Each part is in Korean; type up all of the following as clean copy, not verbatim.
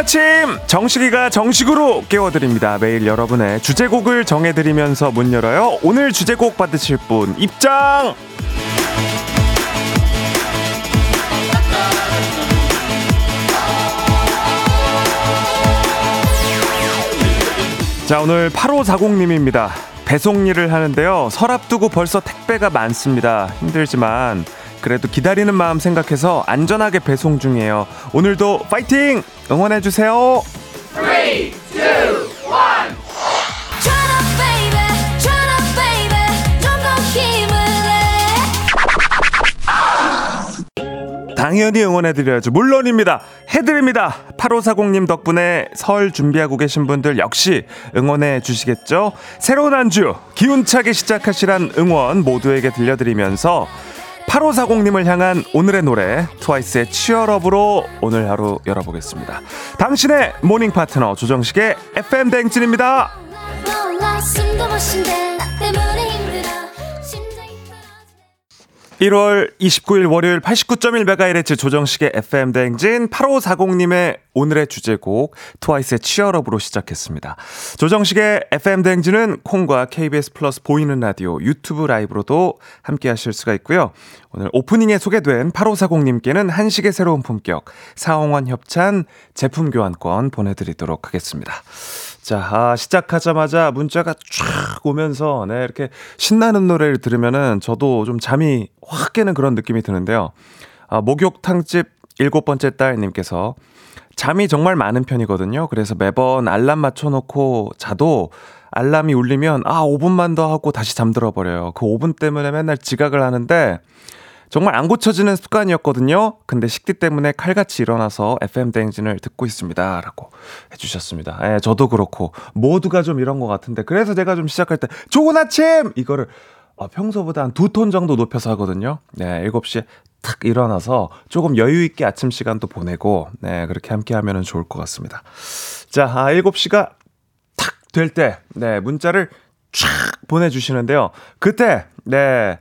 아침 정식이가 정식으로 깨워드립니다. 매일 여러분의 주제곡을 정해드리면서 문 열어요. 오늘 주제곡 받으실 분 입장. 자, 오늘 8540님입니다. 배송 일을 하는데요, 설 앞두고 벌써 택배가 많습니다. 힘들지만 그래도 기다리는 마음 생각해서 안전하게 배송 중이에요. 오늘도 파이팅! 응원해주세요. 3, 2, 1 당연히 응원해드려야죠. 물론입니다. 해드립니다. 8540님 덕분에 설 준비하고 계신 분들 역시 응원해 주시겠죠? 새로운 한 주 기운차게 시작하시란 응원 모두에게 들려드리면서 8540님을 향한 오늘의 노래 트와이스의 치얼업으로 오늘 하루 열어보겠습니다. 당신의 모닝 파트너 조정식의 FM 댕진입니다. 1월 29일 월요일 89.1MHz 조정식의 FM 대행진 8540님의 오늘의 주제곡 트와이스의 치얼업으로 시작했습니다. 조정식의 FM 대행진은 콩과 KBS 플러스 보이는 라디오 유튜브 라이브로도 함께 하실 수가 있고요. 오늘 오프닝에 소개된 8540님께는 한식의 새로운 품격 사홍원 협찬 제품 교환권 보내드리도록 하겠습니다. 자, 시작하자마자 문자가 쫙 오면서 이렇게 신나는 노래를 들으면은 저도 좀 잠이 확 깨는 그런 느낌이 드는데요. 목욕탕집 7번째 딸님께서 잠이 정말 많은 편이거든요. 그래서 매번 알람 맞춰놓고 자도 알람이 울리면 5분만 더 하고 다시 잠들어 버려요. 그 5분 때문에 맨날 지각을 하는데 정말 안 고쳐지는 습관이었거든요. 근데 식디 때문에 칼같이 일어나서 FM 대행진을 듣고 있습니다. 라고 해주셨습니다. 예, 저도 그렇고 모두가 좀 이런 것 같은데, 그래서 제가 좀 시작할 때 좋은 아침! 이거를 평소보다 한 2톤 정도 높여서 하거든요. 네, 7시에 탁 일어나서 조금 여유 있게 아침 시간도 보내고, 네, 그렇게 함께 하면 좋을 것 같습니다. 자, 7시가 탁 될 때, 네, 문자를 쫙 보내주시는데요. 그때, 네,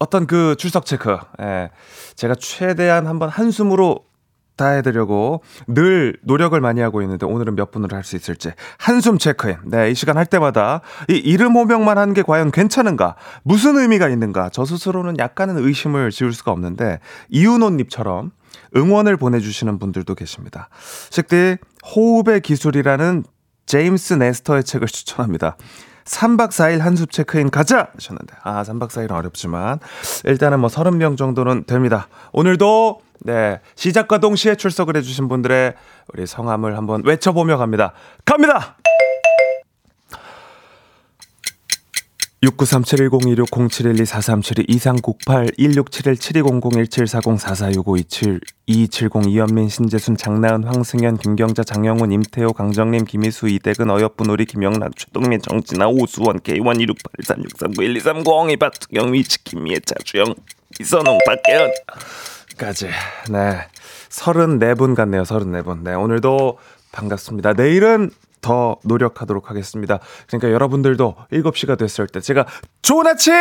어떤 그 출석 체크, 예, 제가 최대한 한번 한숨으로 다 해드리려고 늘 노력을 많이 하고 있는데 오늘은 몇 분으로 할 수 있을지 한숨 체크인, 네, 이 시간 할 때마다 이 이름 호명만 한 게 과연 괜찮은가, 무슨 의미가 있는가, 저 스스로는 약간은 의심을 지울 수가 없는데 이윤호님처럼 응원을 보내주시는 분들도 계십니다. 식디, 호흡의 기술이라는 제임스 네스터의 책을 추천합니다. 3박 4일 한숲 체크인 가자! 하셨는데, 3박 4일은 어렵지만, 일단은 30명 정도는 됩니다. 오늘도, 네, 시작과 동시에 출석을 해주신 분들의 우리 성함을 한번 외쳐보며 갑니다! 693710160712437223981671720017404465272702 이현민, 신재순, 장나은, 황승현, 김경자, 장영훈, 임태호, 강정림, 김희수, 이대근, 어여쁜 우리 김영란, 최동민, 정진아, 오수원, K1268363912302 박수경, 위치, 김미애, 자주영, 이선홍, 박혜연 까지, 네, 34분 같네요. 34분. 네, 오늘도 반갑습니다. 내일은 더 노력하도록 하겠습니다. 그러니까 여러분들도 7시가 됐을 때 제가 좋은 아침!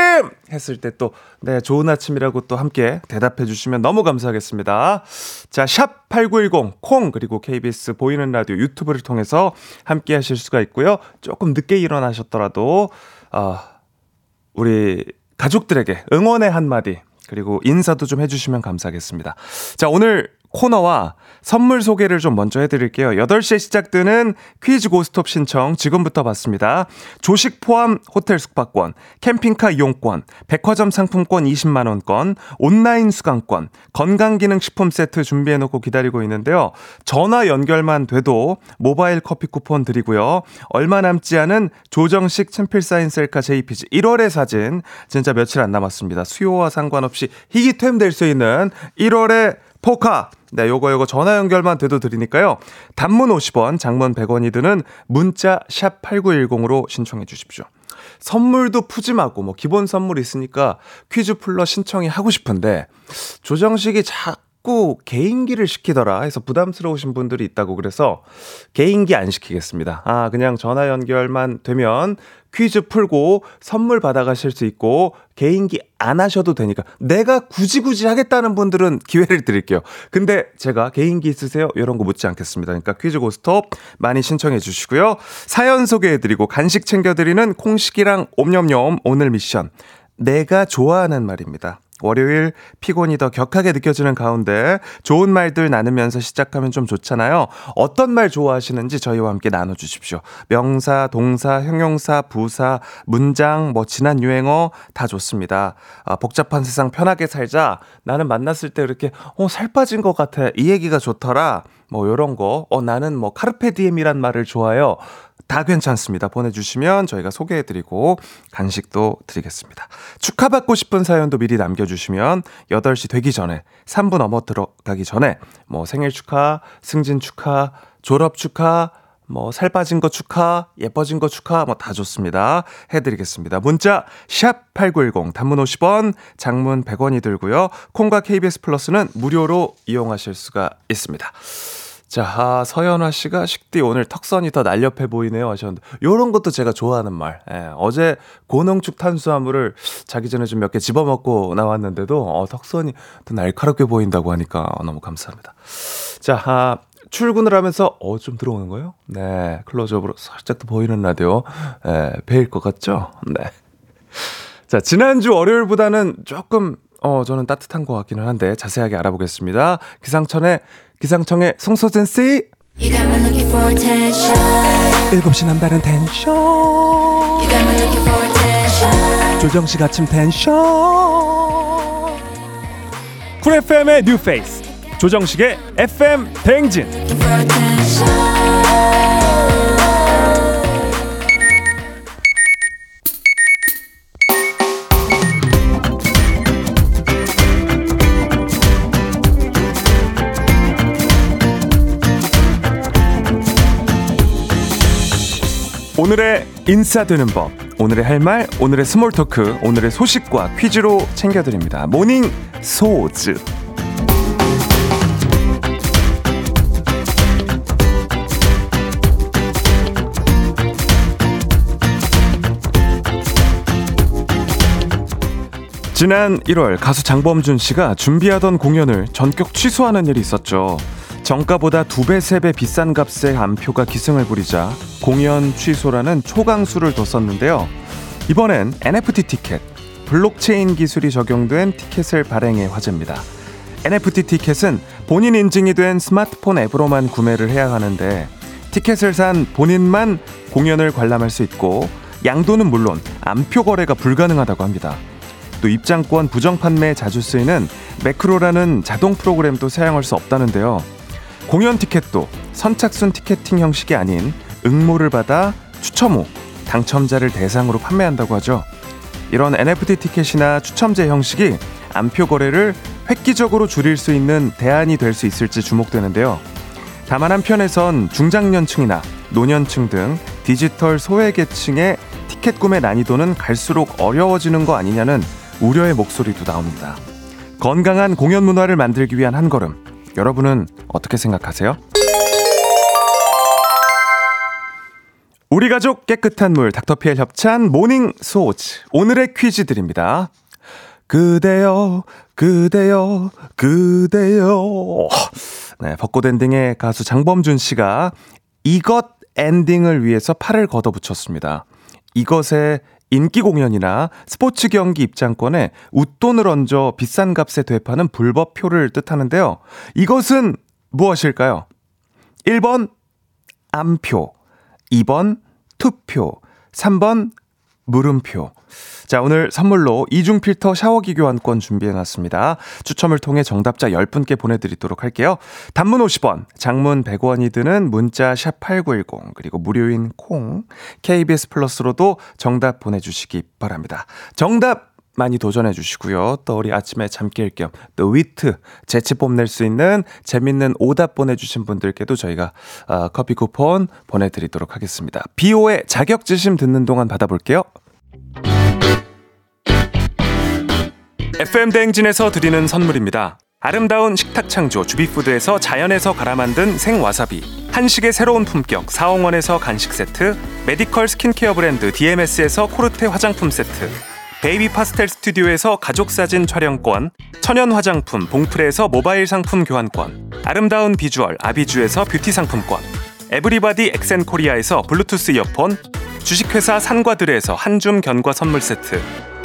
했을 때 또, 네, 좋은 아침이라고 또 함께 대답해 주시면 너무 감사하겠습니다. 자, 샵 8910 콩 그리고 KBS 보이는 라디오 유튜브를 통해서 함께 하실 수가 있고요. 조금 늦게 일어나셨더라도 우리 가족들에게 응원의 한마디 그리고 인사도 좀 해주시면 감사하겠습니다. 자, 오늘 코너와 선물 소개를 좀 먼저 해드릴게요. 8시에 시작되는 퀴즈 고스톱 신청 지금부터 받습니다. 조식 포함 호텔 숙박권, 캠핑카 이용권, 백화점 상품권 20만원권, 온라인 수강권, 건강기능식품 세트 준비해놓고 기다리고 있는데요. 전화 연결만 돼도 모바일 커피 쿠폰 드리고요. 얼마 남지 않은 조정식 친필 사인 셀카 JPG 1월의 사진, 진짜 며칠 안 남았습니다. 수요와 상관없이 희귀템 될 수 있는 1월의 포카, 네, 요거 전화 연결만 돼도 드리니까요. 단문 50원, 장문 100원이 드는 문자 샵 8910으로 신청해 주십시오. 선물도 푸짐하고 기본 선물 있으니까 퀴즈 풀러 신청이 하고 싶은데 조정식이 자꾸 개인기를 시키더라 해서 부담스러우신 분들이 있다고 그래서 개인기 안 시키겠습니다. 아, 그냥 전화 연결만 되면 퀴즈 풀고 선물 받아가실 수 있고 개인기 안 하셔도 되니까 내가 굳이 하겠다는 분들은 기회를 드릴게요. 근데 제가 개인기 있으세요? 이런 거 묻지 않겠습니다. 그러니까 퀴즈 고스톱 많이 신청해 주시고요. 사연 소개해드리고 간식 챙겨드리는 콩식이랑 옴념념 오늘 미션 내가 좋아하는 말입니다. 월요일 피곤이 더 격하게 느껴지는 가운데 좋은 말들 나누면서 시작하면 좀 좋잖아요. 어떤 말 좋아하시는지 저희와 함께 나눠주십시오. 명사, 동사, 형용사, 부사, 문장, 뭐 지난 유행어 다 좋습니다. 아, 복잡한 세상 편하게 살자. 나는 만났을 때 이렇게 살 빠진 것 같아. 이 얘기가 좋더라. 뭐 요런 거. 나는 뭐 카르페디엠이란 말을 좋아해요. 다 괜찮습니다. 보내주시면 저희가 소개해드리고 간식도 드리겠습니다. 축하받고 싶은 사연도 미리 남겨주시면 8시 되기 전에 3분 넘어 들어가기 전에 뭐 생일 축하, 승진 축하, 졸업 축하, 뭐 살 빠진 거 축하, 예뻐진 거 축하 뭐 다 좋습니다. 해드리겠습니다. 문자 샵 8910 단문 50원, 장문 100원이 들고요. 콩과 KBS 플러스는 무료로 이용하실 수가 있습니다. 자, 서연화 씨가 식디 오늘 턱선이 더 날렵해 보이네요 하셨는데 요런 것도 제가 좋아하는 말. 예, 어제 고농축 탄수화물을 자기 전에 좀 몇 개 집어먹고 나왔는데도 턱선이 더 날카롭게 보인다고 하니까 너무 감사합니다. 자, 출근을 하면서 좀 들어오는 거예요? 네, 클로즈업으로 살짝 더 보이는 라디오 배일 것 같죠? 네. 자, 지난주 월요일보다는 조금 저는 따뜻한 것 같기는 한데 자세하게 알아보겠습니다. 기상청의 송소진 씨. 7시 남다른 텐션. 조정식 아침 텐션. 쿨 FM의 뉴 페이스. 조정식의 FM 대행진. 오늘의 인싸되는 법, 오늘의 할 말, 오늘의 스몰 토크, 오늘의 소식과 퀴즈로 챙겨드립니다. 모닝 소즈. 지난 1월 가수 장범준 씨가 준비하던 공연을 전격 취소하는 일이 있었죠. 정가보다 2배, 3배 비싼 값의 암표가 기승을 부리자 공연 취소라는 초강수를 뒀었는데요. 이번엔 NFT 티켓, 블록체인 기술이 적용된 티켓을 발행해 화제입니다. NFT 티켓은 본인 인증이 된 스마트폰 앱으로만 구매를 해야 하는데 티켓을 산 본인만 공연을 관람할 수 있고 양도는 물론 암표 거래가 불가능하다고 합니다. 또 입장권 부정 판매에 자주 쓰이는 매크로라는 자동 프로그램도 사용할 수 없다는데요. 공연 티켓도 선착순 티켓팅 형식이 아닌 응모를 받아 추첨 후 당첨자를 대상으로 판매한다고 하죠. 이런 NFT 티켓이나 추첨제 형식이 암표 거래를 획기적으로 줄일 수 있는 대안이 될 수 있을지 주목되는데요. 다만 한편에선 중장년층이나 노년층 등 디지털 소외계층의 티켓 구매 난이도는 갈수록 어려워지는 거 아니냐는 우려의 목소리도 나옵니다. 건강한 공연 문화를 만들기 위한 한 걸음, 여러분은 어떻게 생각하세요? 우리 가족 깨끗한 물 닥터피엘 협찬 모닝 소즈 오늘의 퀴즈 드립니다. 그대여 그대여 그대여. 네, 벚꽃 엔딩의 가수 장범준 씨가 이것 엔딩을 위해서 팔을 걷어붙였습니다. 이것의 인기 공연이나 스포츠 경기 입장권에 웃돈을 얹어 비싼 값에 되파는 불법 표를 뜻하는데요. 이것은 무엇일까요? 1번 암표, 2번 투표, 3번 물음표. 자, 오늘 선물로 이중 필터 샤워기 교환권 준비해놨습니다. 추첨을 통해 정답자 10분께 보내드리도록 할게요. 단문 50원, 장문 100원이 드는 문자 샵8910 그리고 무료인 콩, KBS 플러스로도 정답 보내주시기 바랍니다. 정답 많이 도전해주시고요. 또 우리 아침에 잠 깰 겸 또 위트, 재치 뽐낼 수 있는 재밌는 오답 보내주신 분들께도 저희가 커피 쿠폰 보내드리도록 하겠습니다. BO의 자격지심 듣는 동안 받아볼게요. FM 대행진에서 드리는 선물입니다. 아름다운 식탁창조 주비푸드에서 자연에서 갈아 만든 생와사비, 한식의 새로운 품격 사홍원에서 간식세트, 메디컬 스킨케어 브랜드 DMS에서 코르테 화장품 세트, 베이비 파스텔 스튜디오에서 가족사진 촬영권, 천연 화장품 봉프레에서 모바일 상품 교환권, 아름다운 비주얼 아비주에서 뷰티 상품권, 에브리바디 엑센코리아에서 블루투스 이어폰, 주식회사 산과들에서 한줌 견과 선물 세트,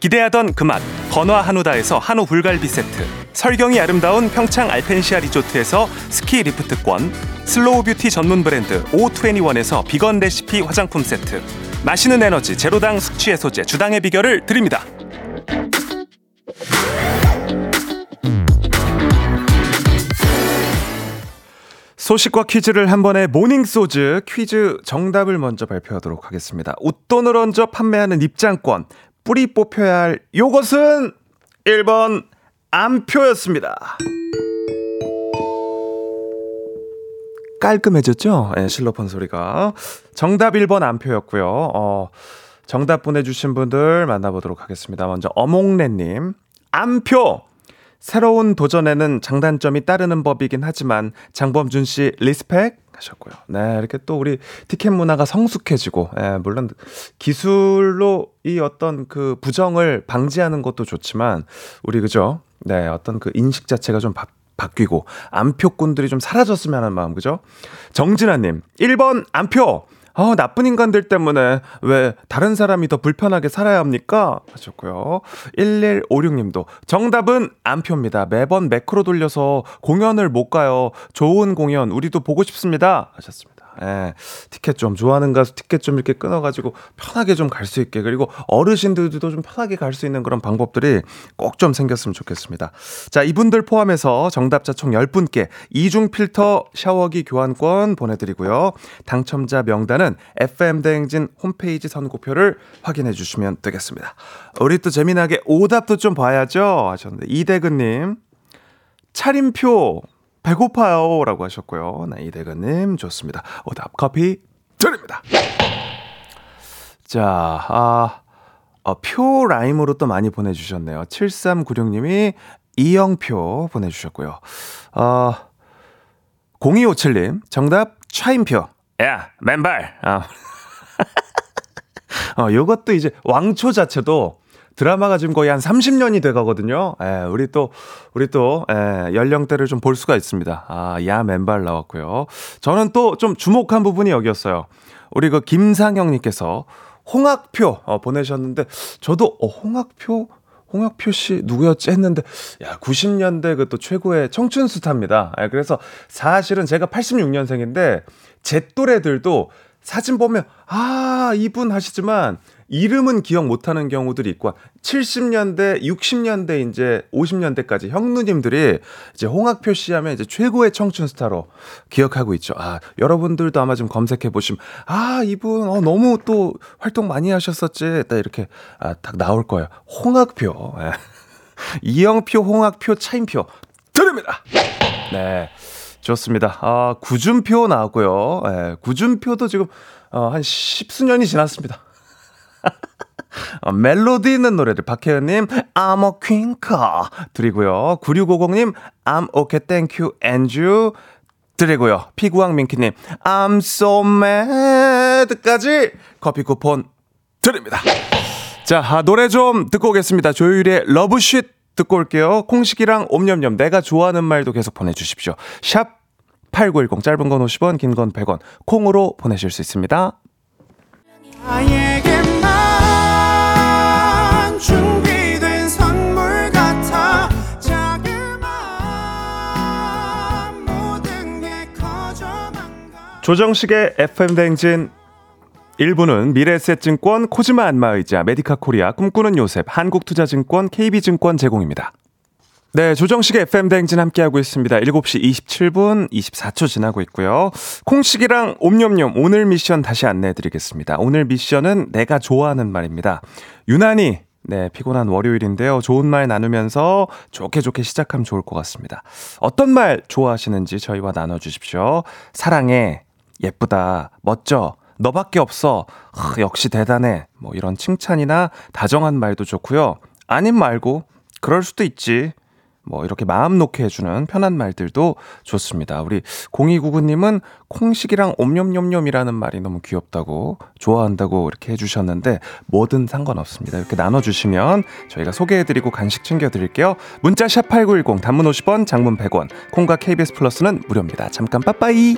기대하던 그 맛 건화 한우다에서 한우 불갈비 세트, 설경이 아름다운 평창 알펜시아 리조트에서 스키 리프트권, 슬로우 뷰티 전문 브랜드 O21에서 비건 레시피 화장품 세트, 마시는 에너지 제로당 숙취 해소제 주당의 비결을 드립니다. 소식과 퀴즈를 한 번에 모닝소즈 퀴즈 정답을 먼저 발표하도록 하겠습니다. 웃돈을 얹어 판매하는 입장권 뿌리 뽑혀야 할 요것은 1번 암표였습니다. 깔끔해졌죠? 네, 실로폰 소리가. 정답 1번 암표였고요. 정답 보내주신 분들 만나보도록 하겠습니다. 먼저 어몽래님, 암표! 새로운 도전에는 장단점이 따르는 법이긴 하지만 장범준 씨 리스펙 하셨고요. 네, 이렇게 또 우리 티켓 문화가 성숙해지고, 예, 물론 기술로 이 어떤 그 부정을 방지하는 것도 좋지만 우리 그죠? 네, 어떤 그 인식 자체가 좀 바뀌고 암표꾼들이 좀 사라졌으면 하는 마음, 그죠? 정진아님, 1번 암표. 나쁜 인간들 때문에 왜 다른 사람이 더 불편하게 살아야 합니까? 하셨고요. 1156님도 정답은 암표입니다. 매번 매크로 돌려서 공연을 못 가요. 좋은 공연 우리도 보고 싶습니다. 하셨습니다. 예, 티켓 좀 좋아하는 가수 티켓 좀 이렇게 끊어가지고 편하게 좀 갈 수 있게, 그리고 어르신들도 좀 편하게 갈 수 있는 그런 방법들이 꼭 좀 생겼으면 좋겠습니다. 자, 이분들 포함해서 정답자 총 10분께 이중 필터 샤워기 교환권 보내드리고요. 당첨자 명단은 FM대행진 홈페이지 선고표를 확인해 주시면 되겠습니다. 우리 또 재미나게 오답도 좀 봐야죠 하셨는데, 이대근님 차림표 배고파요 라고 하셨고요. 네, 이대근님 좋습니다. 오답 커피 드립니다. 자, 표 라임으로 또 많이 보내주셨네요. 7396님이 이영표 보내주셨고요. 0257님 정답 차인표. 야 맨발. 요것도 이제 왕초 자체도 드라마가 지금 거의 한 30년이 돼가거든요. 예, 우리 또, 예, 연령대를 좀 볼 수가 있습니다. 야, 맨발 나왔고요. 저는 또 좀 주목한 부분이 여기였어요. 우리 그 김상영님께서 홍학표 보내셨는데, 저도 홍학표 씨 누구였지 했는데, 야, 90년대 그 또 최고의 청춘 스타입니다. 예, 그래서 사실은 제가 86년생인데, 제 또래들도 사진 보면, 이분 하시지만, 이름은 기억 못하는 경우들이 있고, 70년대, 60년대, 이제 50년대까지 형누님들이 이제 홍학표 씨 하면 이제 최고의 청춘 스타로 기억하고 있죠. 여러분들도 아마 좀 검색해보시면, 이분, 너무 또 활동 많이 하셨었지. 딱 이렇게, 딱 나올 거예요. 홍학표. 이영표, 홍학표, 차인표. 드립니다! 네. 좋습니다. 구준표 나왔고요. 예, 구준표도 지금, 한 10수년이 지났습니다. 멜로디 있는 노래를 박혜연님 I'm a queen car 드리고요. 9650님 I'm okay thank you and you 드리고요. 피구왕 민키님 I'm so mad까지 커피 쿠폰 드립니다. 자, 노래 좀 듣고 오겠습니다. 조율의 러브 쉿 듣고 올게요. 콩식이랑 옴념념 내가 좋아하는 말도 계속 보내주십시오. 샵 8910 짧은 건 50원 긴 건 100원 콩으로 보내실 수 있습니다. 나에게만 준비된 선물 같아. 자그마한 모든 게 커져만 가. 조정식의 FM대행진 1부는 미래에셋증권, 코지마 안마의자, 메디카 코리아, 꿈꾸는 요셉, 한국투자증권, KB증권 제공입니다. 네, 조정식의 FM대행진 함께하고 있습니다. 7시 27분 24초 지나고 있고요. 콩식이랑 옴념념 오늘 미션 다시 안내해드리겠습니다. 오늘 미션은 내가 좋아하는 말입니다. 유난히 네 피곤한 월요일인데요. 좋은 말 나누면서 좋게 시작하면 좋을 것 같습니다. 어떤 말 좋아하시는지 저희와 나눠주십시오. 사랑해, 예쁘다, 멋져, 너밖에 없어, 역시 대단해, 뭐 이런 칭찬이나 다정한 말도 좋고요. 아님 말고 그럴 수도 있지, 뭐 이렇게 마음 놓게 해주는 편한 말들도 좋습니다. 우리 0299님은 콩식이랑 옴념념념이라는 말이 너무 귀엽다고 좋아한다고 이렇게 해주셨는데 뭐든 상관없습니다. 이렇게 나눠주시면 저희가 소개해드리고 간식 챙겨드릴게요. 문자 샵8910 단문 50원, 장문 100원, 콩과 KBS 플러스는 무료입니다. 잠깐 빠빠이.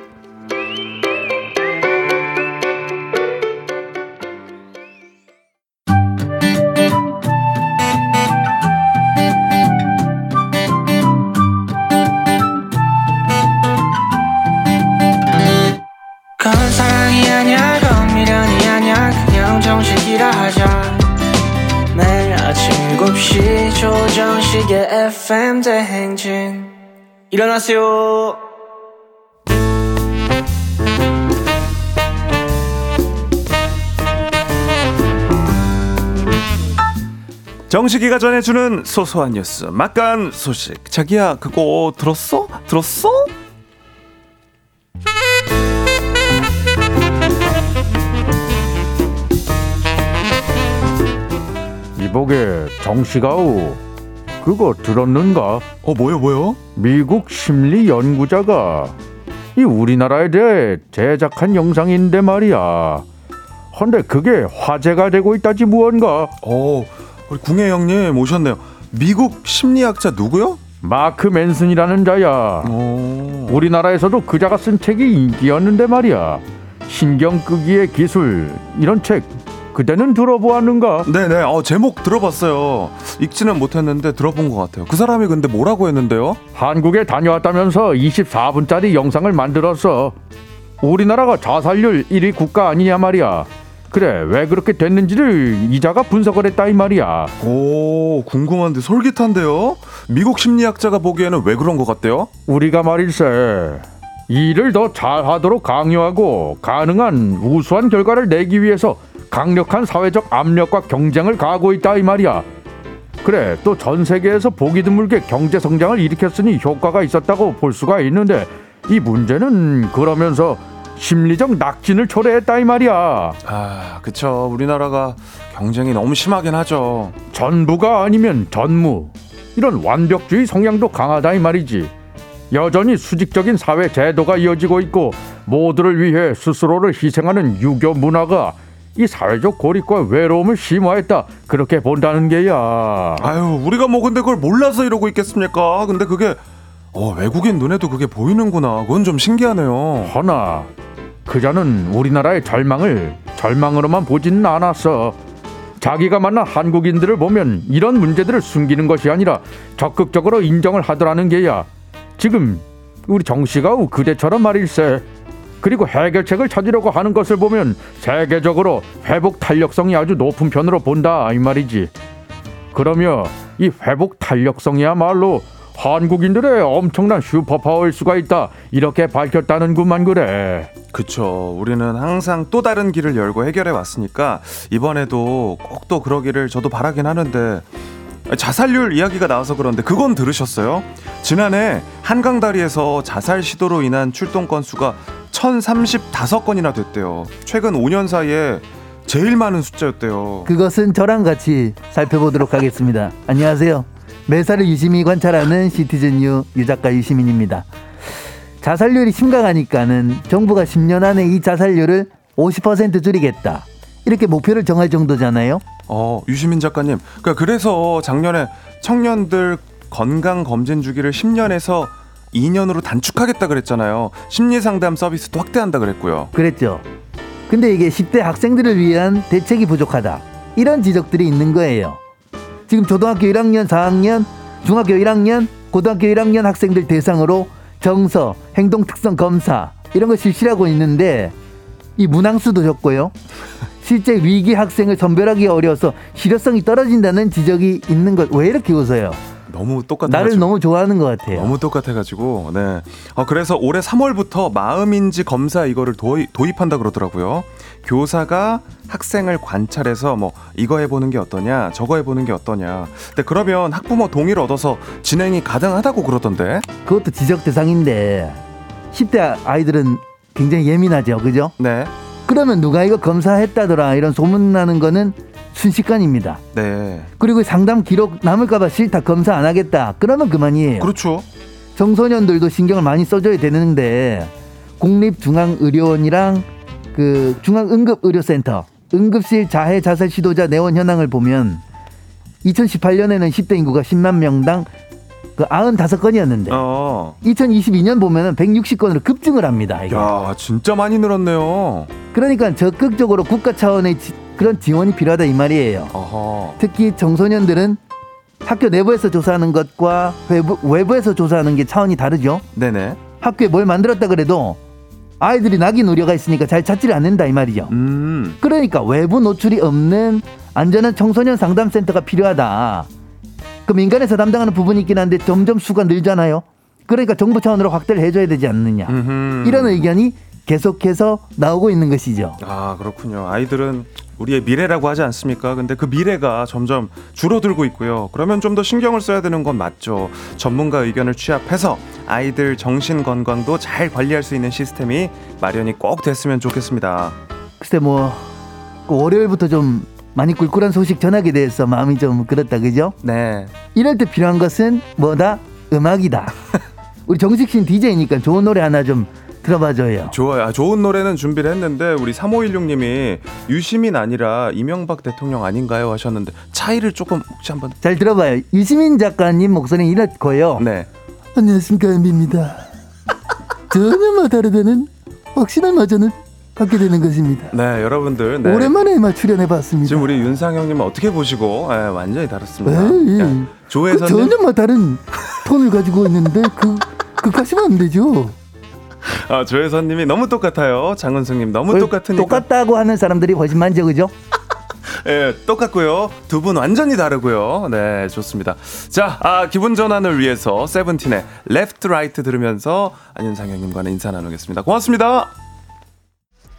조정식의 FM 대행진. 일어나세요. 정식이가 전해주는 소소한 뉴스, 막간 소식. 자기야, 그거 들었어? 들었어? 이보게 정식아우, 그거 들었는가? 뭐요? 미국 심리연구자가 이 우리나라에 대해 제작한 영상인데 말이야. 헌데 그게 화제가 되고 있다지 무언가. 우리 궁예 형님 오셨네요. 미국 심리학자 누구요? 마크 맨슨이라는 자야. 우리나라에서도 그 자가 쓴 책이 인기였는데 말이야. 신경끄기의 기술, 이런 책 그대는 들어보았는가? 네네, 제목 들어봤어요. 읽지는 못했는데 들어본 것 같아요. 그 사람이 근데 뭐라고 했는데요? 한국에 다녀왔다면서 24분짜리 영상을 만들었어. 우리나라가 자살률 1위 국가 아니냐 말이야. 그래, 왜 그렇게 됐는지를 이 자가 분석을 했다 이 말이야. 궁금한데 솔깃한데요? 미국 심리학자가 보기에는 왜 그런 것 같대요? 우리가 말일세, 일을 더 잘하도록 강요하고 가능한 우수한 결과를 내기 위해서 강력한 사회적 압력과 경쟁을 가하고 있다 이 말이야. 그래, 또 전 세계에서 보기 드물게 경제 성장을 일으켰으니 효과가 있었다고 볼 수가 있는데, 이 문제는 그러면서 심리적 낙진을 초래했다 이 말이야. 그쵸, 우리나라가 경쟁이 너무 심하긴 하죠. 전부가 아니면 전무, 이런 완벽주의 성향도 강하다 이 말이지. 여전히 수직적인 사회 제도가 이어지고 있고, 모두를 위해 스스로를 희생하는 유교 문화가 이 사회적 고립과 외로움을 심화했다, 그렇게 본다는 게야. 우리가 뭐 근데 그걸 몰라서 이러고 있겠습니까? 근데 그게 외국인 눈에도 그게 보이는구나. 그건 좀 신기하네요. 허나 그자는 우리나라의 절망을 절망으로만 보지는 않았어. 자기가 만난 한국인들을 보면 이런 문제들을 숨기는 것이 아니라 적극적으로 인정을 하더라는 게야. 지금 우리 정씨가 그대처럼 말일세. 그리고 해결책을 찾으려고 하는 것을 보면 세계적으로 회복 탄력성이 아주 높은 편으로 본다 이 말이지. 그러며 이 회복 탄력성이야말로 한국인들의 엄청난 슈퍼파워일 수가 있다, 이렇게 밝혔다는구만. 그래, 그쵸. 우리는 항상 또 다른 길을 열고 해결해 왔으니까 이번에도 꼭 또 그러기를 저도 바라긴 하는데, 자살률 이야기가 나와서 그런데 그건 들으셨어요? 지난해 한강 다리에서 자살 시도로 인한 출동 건수가 1035건이나 됐대요. 최근 5년 사이에 제일 많은 숫자였대요. 그것은 저랑 같이 살펴보도록 하겠습니다. 안녕하세요. 매사를 유심히 관찰하는 시티즌유 유작가 유시민입니다. 자살률이 심각하니까는 정부가 10년 안에 이 자살률을 50% 줄이겠다, 이렇게 목표를 정할 정도잖아요. 유시민 작가님, 그래서 작년에 청년들 건강검진 주기를 10년에서 2년으로 단축하겠다 그랬잖아요. 심리상담 서비스도 확대한다 그랬고요. 그랬죠. 근데 이게 10대 학생들을 위한 대책이 부족하다, 이런 지적들이 있는 거예요. 지금 초등학교 1학년, 4학년, 중학교 1학년, 고등학교 1학년 학생들 대상으로 정서, 행동특성 검사 이런 걸 실시를 하고 있는데 이 문항수도 적고요, 실제 위기 학생을 선별하기 어려워서 실효성이 떨어진다는 지적이 있는 것. 왜 이렇게 웃어요? 너무 똑같아. 나를 너무 좋아하는 것 같아요. 너무 똑같아가지고. 네. 그래서 올해 3월부터 마음인지 검사 이거를 도입한다 그러더라고요. 교사가 학생을 관찰해서 뭐 이거 해보는 게 어떠냐, 저거 해보는 게 어떠냐. 근데 그러면 학부모 동의를 얻어서 진행이 가능하다고 그러던데. 그것도 지적 대상인데 10대 아이들은 굉장히 예민하죠, 그죠? 네. 그러면 누가 이거 검사했다더라 이런 소문나는 거는 순식간입니다. 네. 그리고 상담 기록 남을까봐 싫다, 검사 안 하겠다, 그러면 그만이에요. 그렇죠. 청소년들도 신경을 많이 써줘야 되는데 국립중앙의료원이랑 그 중앙응급의료센터 응급실 자해 자살 시도자 내원 현황을 보면 2018년에는 10대 인구가 10만 명당 그 95건이었는데 2022년 보면은 160건으로 급증을 합니다. 이게. 야, 진짜 많이 늘었네요. 그러니까 적극적으로 국가 차원의 그런 지원이 필요하다 이 말이에요. 어허. 특히 청소년들은 학교 내부에서 조사하는 것과 외부에서 조사하는 게 차원이 다르죠. 네네. 학교에 뭘 만들었다 그래도 아이들이 낙인 우려가 있으니까 잘 찾지를 않는다 이 말이죠. 그러니까 외부 노출이 없는 안전한 청소년 상담센터가 필요하다. 그 민간에서 담당하는 부분이 있긴 한데 점점 수가 늘잖아요. 그러니까 정부 차원으로 확대를 해줘야 되지 않느냐. 이런 의견이 계속해서 나오고 있는 것이죠. 아, 그렇군요. 아이들은 우리의 미래라고 하지 않습니까? 근데 그 미래가 점점 줄어들고 있고요. 그러면 좀 더 신경을 써야 되는 건 맞죠. 전문가 의견을 취합해서 아이들 정신 건강도 잘 관리할 수 있는 시스템이 마련이 꼭 됐으면 좋겠습니다. 글쎄 뭐 월요일부터 좀 많이 꿀꿀한 소식 전하게 돼서 마음이 좀 그렇다, 그죠? 네. 이럴 때 필요한 것은 뭐다? 음악이다. 우리 정식신 DJ니까 좋은 노래 하나 좀 들어봐줘요. 좋아요. 좋은 노래는 준비를 했는데 우리 3516님이 유시민 아니라 이명박 대통령 아닌가요? 하셨는데 차이를 조금 혹시 한번 잘 들어봐요. 유시민 작가님 목소리는 이렇고요. 네. 안녕하십니까, MB입니다. 전혀 뭐 다르다는 확실한 마저는 갖게 되는 것입니다. 네, 여러분들. 네. 오랜만에 출연해봤습니다. 지금 우리 윤상형님은 어떻게 보시고? 네, 완전히 다릅니다. 네, 조혜선님. 전혀 뭐 다른 톤을 가지고 있는데 그까시면 안 되죠. 아, 조혜선님이 너무 똑같아요. 장은숙님 너무 똑같으니까. 똑같다고 하는 사람들이 훨씬 많죠, 그죠? 예, 똑같고요. 두 분 완전히 다르고요. 네, 좋습니다. 자, 기분 전환을 위해서 세븐틴의 레프트 라이트 들으면서 안윤상형님과는 인사 나누겠습니다. 고맙습니다.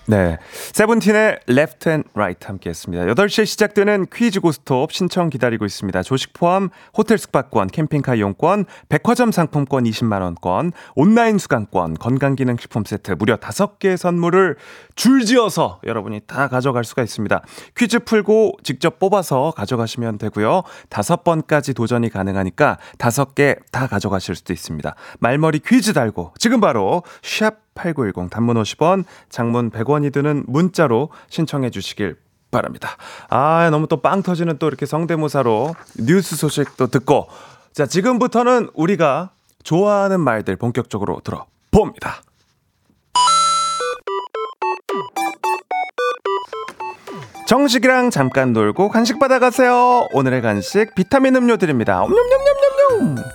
네, 세븐틴의 Left and Right 함께했습니다. 8시에 시작되는 퀴즈 고스톱 신청 기다리고 있습니다. 조식 포함 호텔 숙박권, 캠핑카 이용권, 백화점 상품권 20만원권, 온라인 수강권, 건강기능식품 세트 무려 5개의 선물을 줄지어서 여러분이 다 가져갈 수가 있습니다. 퀴즈 풀고 직접 뽑아서 가져가시면 되고요. 5번까지 도전이 가능하니까 5개 다 가져가실 수도 있습니다. 말머리 퀴즈 달고 지금 바로 샵 8910 단문 50원, 장문 100원이 드는 문자로 신청해 주시길 바랍니다. 아, 너무 또 빵 터지는 또 이렇게 성대모사로 뉴스 소식도 듣고, 자, 지금부터는 우리가 좋아하는 말들 본격적으로 들어봅니다. 정식이랑 잠깐 놀고 간식 받아가세요. 오늘의 간식 비타민 음료 드립니다. 옴뇸뇸뇸뇸뇸.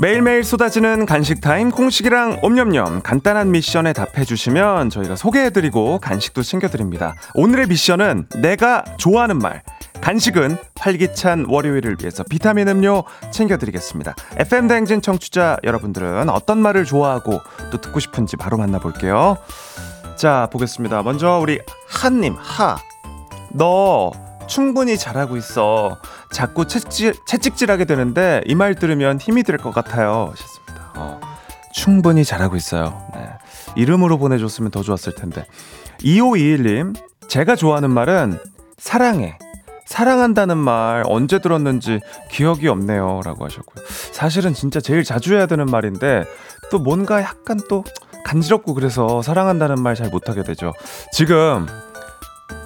매일매일 쏟아지는 간식 타임 콩식이랑 옴념념. 간단한 미션에 답해주시면 저희가 소개해드리고 간식도 챙겨드립니다. 오늘의 미션은 내가 좋아하는 말. 간식은 활기찬 월요일을 위해서 비타민 음료 챙겨드리겠습니다. FM 대행진 청취자 여러분들은 어떤 말을 좋아하고 또 듣고 싶은지 바로 만나볼게요. 자, 보겠습니다. 먼저 우리 한님. 하, 너 충분히 잘하고 있어. 자꾸 채찍질하게 되는데 이 말 들으면 힘이 들 것 같아요. 좋습니다. 충분히 잘하고 있어요. 네. 이름으로 보내줬으면 더 좋았을 텐데. 2521님, 제가 좋아하는 말은 사랑해. 사랑한다는 말 언제 들었는지 기억이 없네요, 라고 하셨고요. 사실은 진짜 제일 자주 해야 되는 말인데 또 뭔가 약간 또 간지럽고 그래서 사랑한다는 말 잘 못하게 되죠. 지금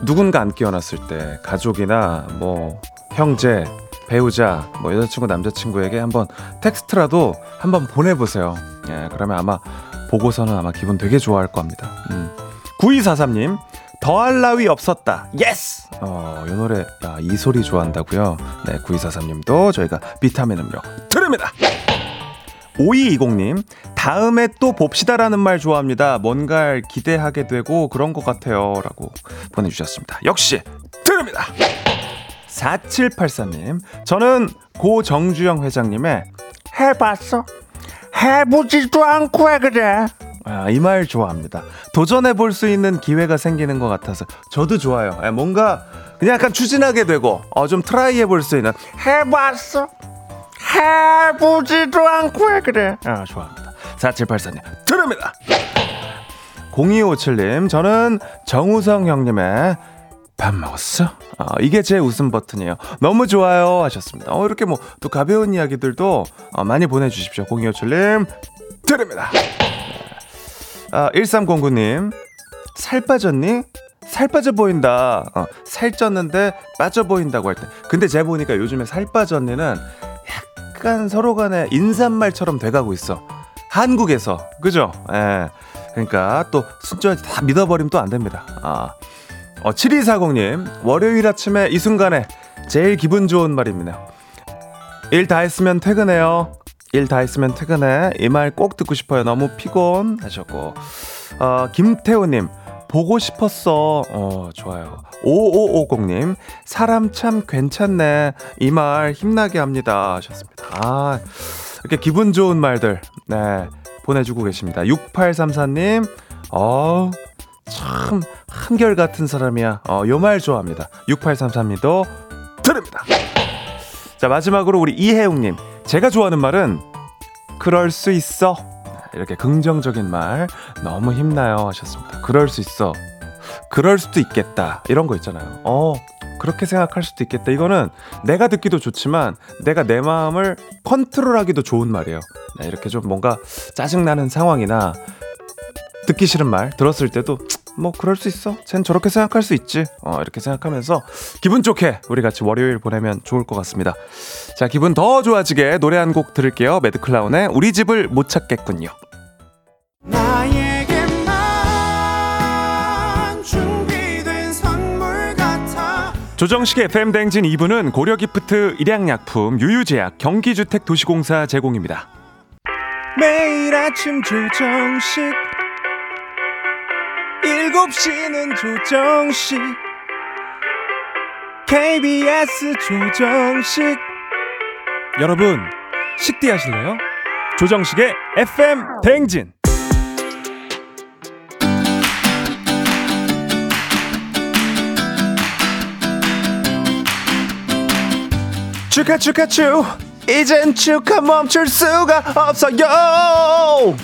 누군가 안 깨어났을 때 가족이나 뭐 형제, 배우자, 뭐 여자친구, 남자친구에게 한번 텍스트라도 한번 보내보세요. 예, 그러면 아마 보고서는 아마 기분 되게 좋아할 겁니다. 9243님, 더할 나위 없었다. 예스! 이 노래, 야, 이 소리 좋아한다고요? 네, 9243님도 저희가 비타민 음료 드립니다. 5220님, 다음에 또 봅시다라는 말 좋아합니다. 뭔가를 기대하게 되고 그런 것 같아요. 라고 보내주셨습니다. 역시 드립니다. 4784님, 저는 고정주영 회장님의 해봤어? 해보지도 않고 해 그래. 아, 이 말 좋아합니다. 도전해볼 수 있는 기회가 생기는 것 같아서 저도 좋아요. 뭔가 그냥 약간 추진하게 되고 좀 트라이해볼 수 있는, 해봤어? 해보지도 않고 해 그래. 아, 좋아합니다. 4784님 드립니다. 0257님, 저는 정우성 형님의 밥 먹었어? 이게 제 웃음 버튼이에요. 너무 좋아요 하셨습니다. 이렇게 뭐 또 가벼운 이야기들도 많이 보내주십시오. 0257님 드립니다. 1309님, 살 빠졌니? 살 빠져 보인다. 살 쪘는데 빠져 보인다고 할 때. 근데 제가 보니까 요즘에 살 빠졌니는 약간 서로 간에 인사말처럼 돼가고 있어. 한국에서. 그죠? 예. 그러니까 또 순전히 다 믿어버리면 또 안 됩니다. 7240님, 월요일 아침에 이 순간에 제일 기분 좋은 말입니다. 일 다 했으면 퇴근해요. 일 다 했으면 퇴근해. 이 말 꼭 듣고 싶어요. 너무 피곤 하셨고, 김태호님, 보고 싶었어. 좋아요. 5550님, 사람 참 괜찮네. 이 말 힘나게 합니다 하셨습니다. 아, 이렇게 기분 좋은 말들 네 보내주고 계십니다. 6834님, 참 한결같은 사람이야. 요 말 좋아합니다. 6833님도 드립니다. 자, 마지막으로 우리 이혜웅님, 제가 좋아하는 말은 그럴 수 있어. 이렇게 긍정적인 말 너무 힘나요 하셨습니다. 그럴 수 있어, 그럴 수도 있겠다, 이런 거 있잖아요. 그렇게 생각할 수도 있겠다. 이거는 내가 듣기도 좋지만 내가 내 마음을 컨트롤하기도 좋은 말이에요. 네, 이렇게 좀 뭔가 짜증나는 상황이나 듣기 싫은 말 들었을 때도 뭐 그럴 수 있어, 쟨 저렇게 생각할 수 있지, 이렇게 생각하면서 기분 좋게 우리 같이 월요일 보내면 좋을 것 같습니다. 자, 기분 더 좋아지게 노래 한 곡 들을게요. 매드클라운의 우리 집을 못 찾겠군요. 나에게만 준비된 선물 같아. 조정식의 FM대행진 2부는 고려기프트, 일양약품, 유유제약, 경기주택도시공사 제공입니다. 매일 아침 조정식 7시는 조정식, KBS 조정식. 여러분, 식대하실래요? 조정식의 FM 대행진. 축하 이젠 축하 멈출 수가 없어요.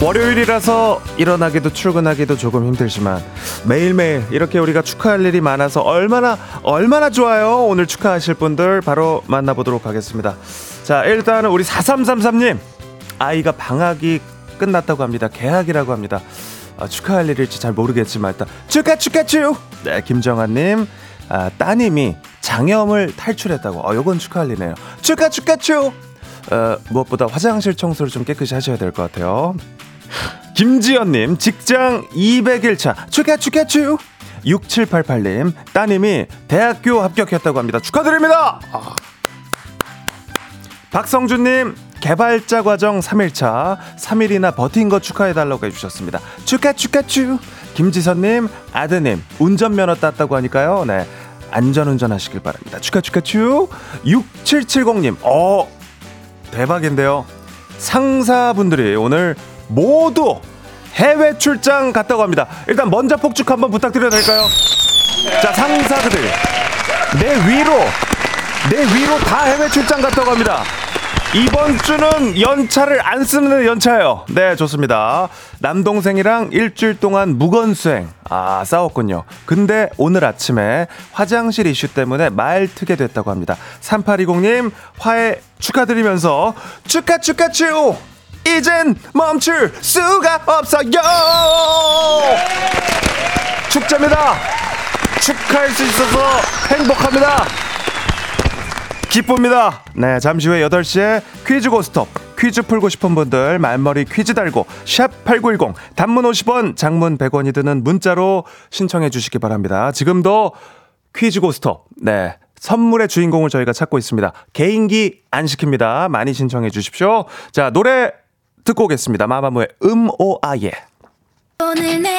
월요일이라서 일어나기도 출근하기도 조금 힘들지만 매일매일 이렇게 우리가 축하할 일이 많아서 얼마나 좋아요. 오늘 축하하실 분들 바로 만나보도록 하겠습니다. 자, 일단은 우리 4333님, 아이가 방학이 끝났다고 합니다. 개학이라고 합니다. 축하할 일일지 잘 모르겠지만 일단 축하. 네, 김정아님, 따님이 장염을 탈출했다고. 요건 축하할 일이네요. 축하. 무엇보다 화장실 청소를 좀 깨끗이 하셔야 될 것 같아요. 김지연님, 직장 201차 축하. 6788님, 따님이 대학교 합격했다고 합니다. 축하드립니다. 박성준님, 개발자 과정 3일차 3일이나 버틴 거 축하해달라고 해주셨습니다. 축하. 김지선님, 아드님 운전면허 땄다고 하니까요. 네, 안전운전 하시길 바랍니다. 축하. 6770님, 대박인데요. 상사분들이 오늘 모두 해외 출장 갔다고 합니다. 일단 먼저 폭죽 한번 부탁드려도 될까요? 자, 상사들이 내 위로 다 해외 출장 갔다고 합니다. 이번 주는 연차를 안 쓰는 연차예요. 네, 좋습니다. 남동생이랑 일주일 동안 무건수행 싸웠군요. 근데 오늘 아침에 화장실 이슈 때문에 말 트게 됐다고 합니다. 3820님, 화해 축하드리면서 축하. 이젠 멈출 수가 없어요. 축제입니다. 축하할 수 있어서 행복합니다. 기쁩니다. 네, 잠시 후에 8시에 퀴즈 고스톱, 퀴즈 풀고 싶은 분들 말머리 퀴즈 달고 샵8910 단문 50원 장문 100원이 드는 문자로 신청해 주시기 바랍니다. 지금도 퀴즈 고스톱, 네, 선물의 주인공을 저희가 찾고 있습니다. 개인기 안 시킵니다. 많이 신청해 주십시오. 자, 노래 듣고 오겠습니다. 마마무의 오아예. 오늘 내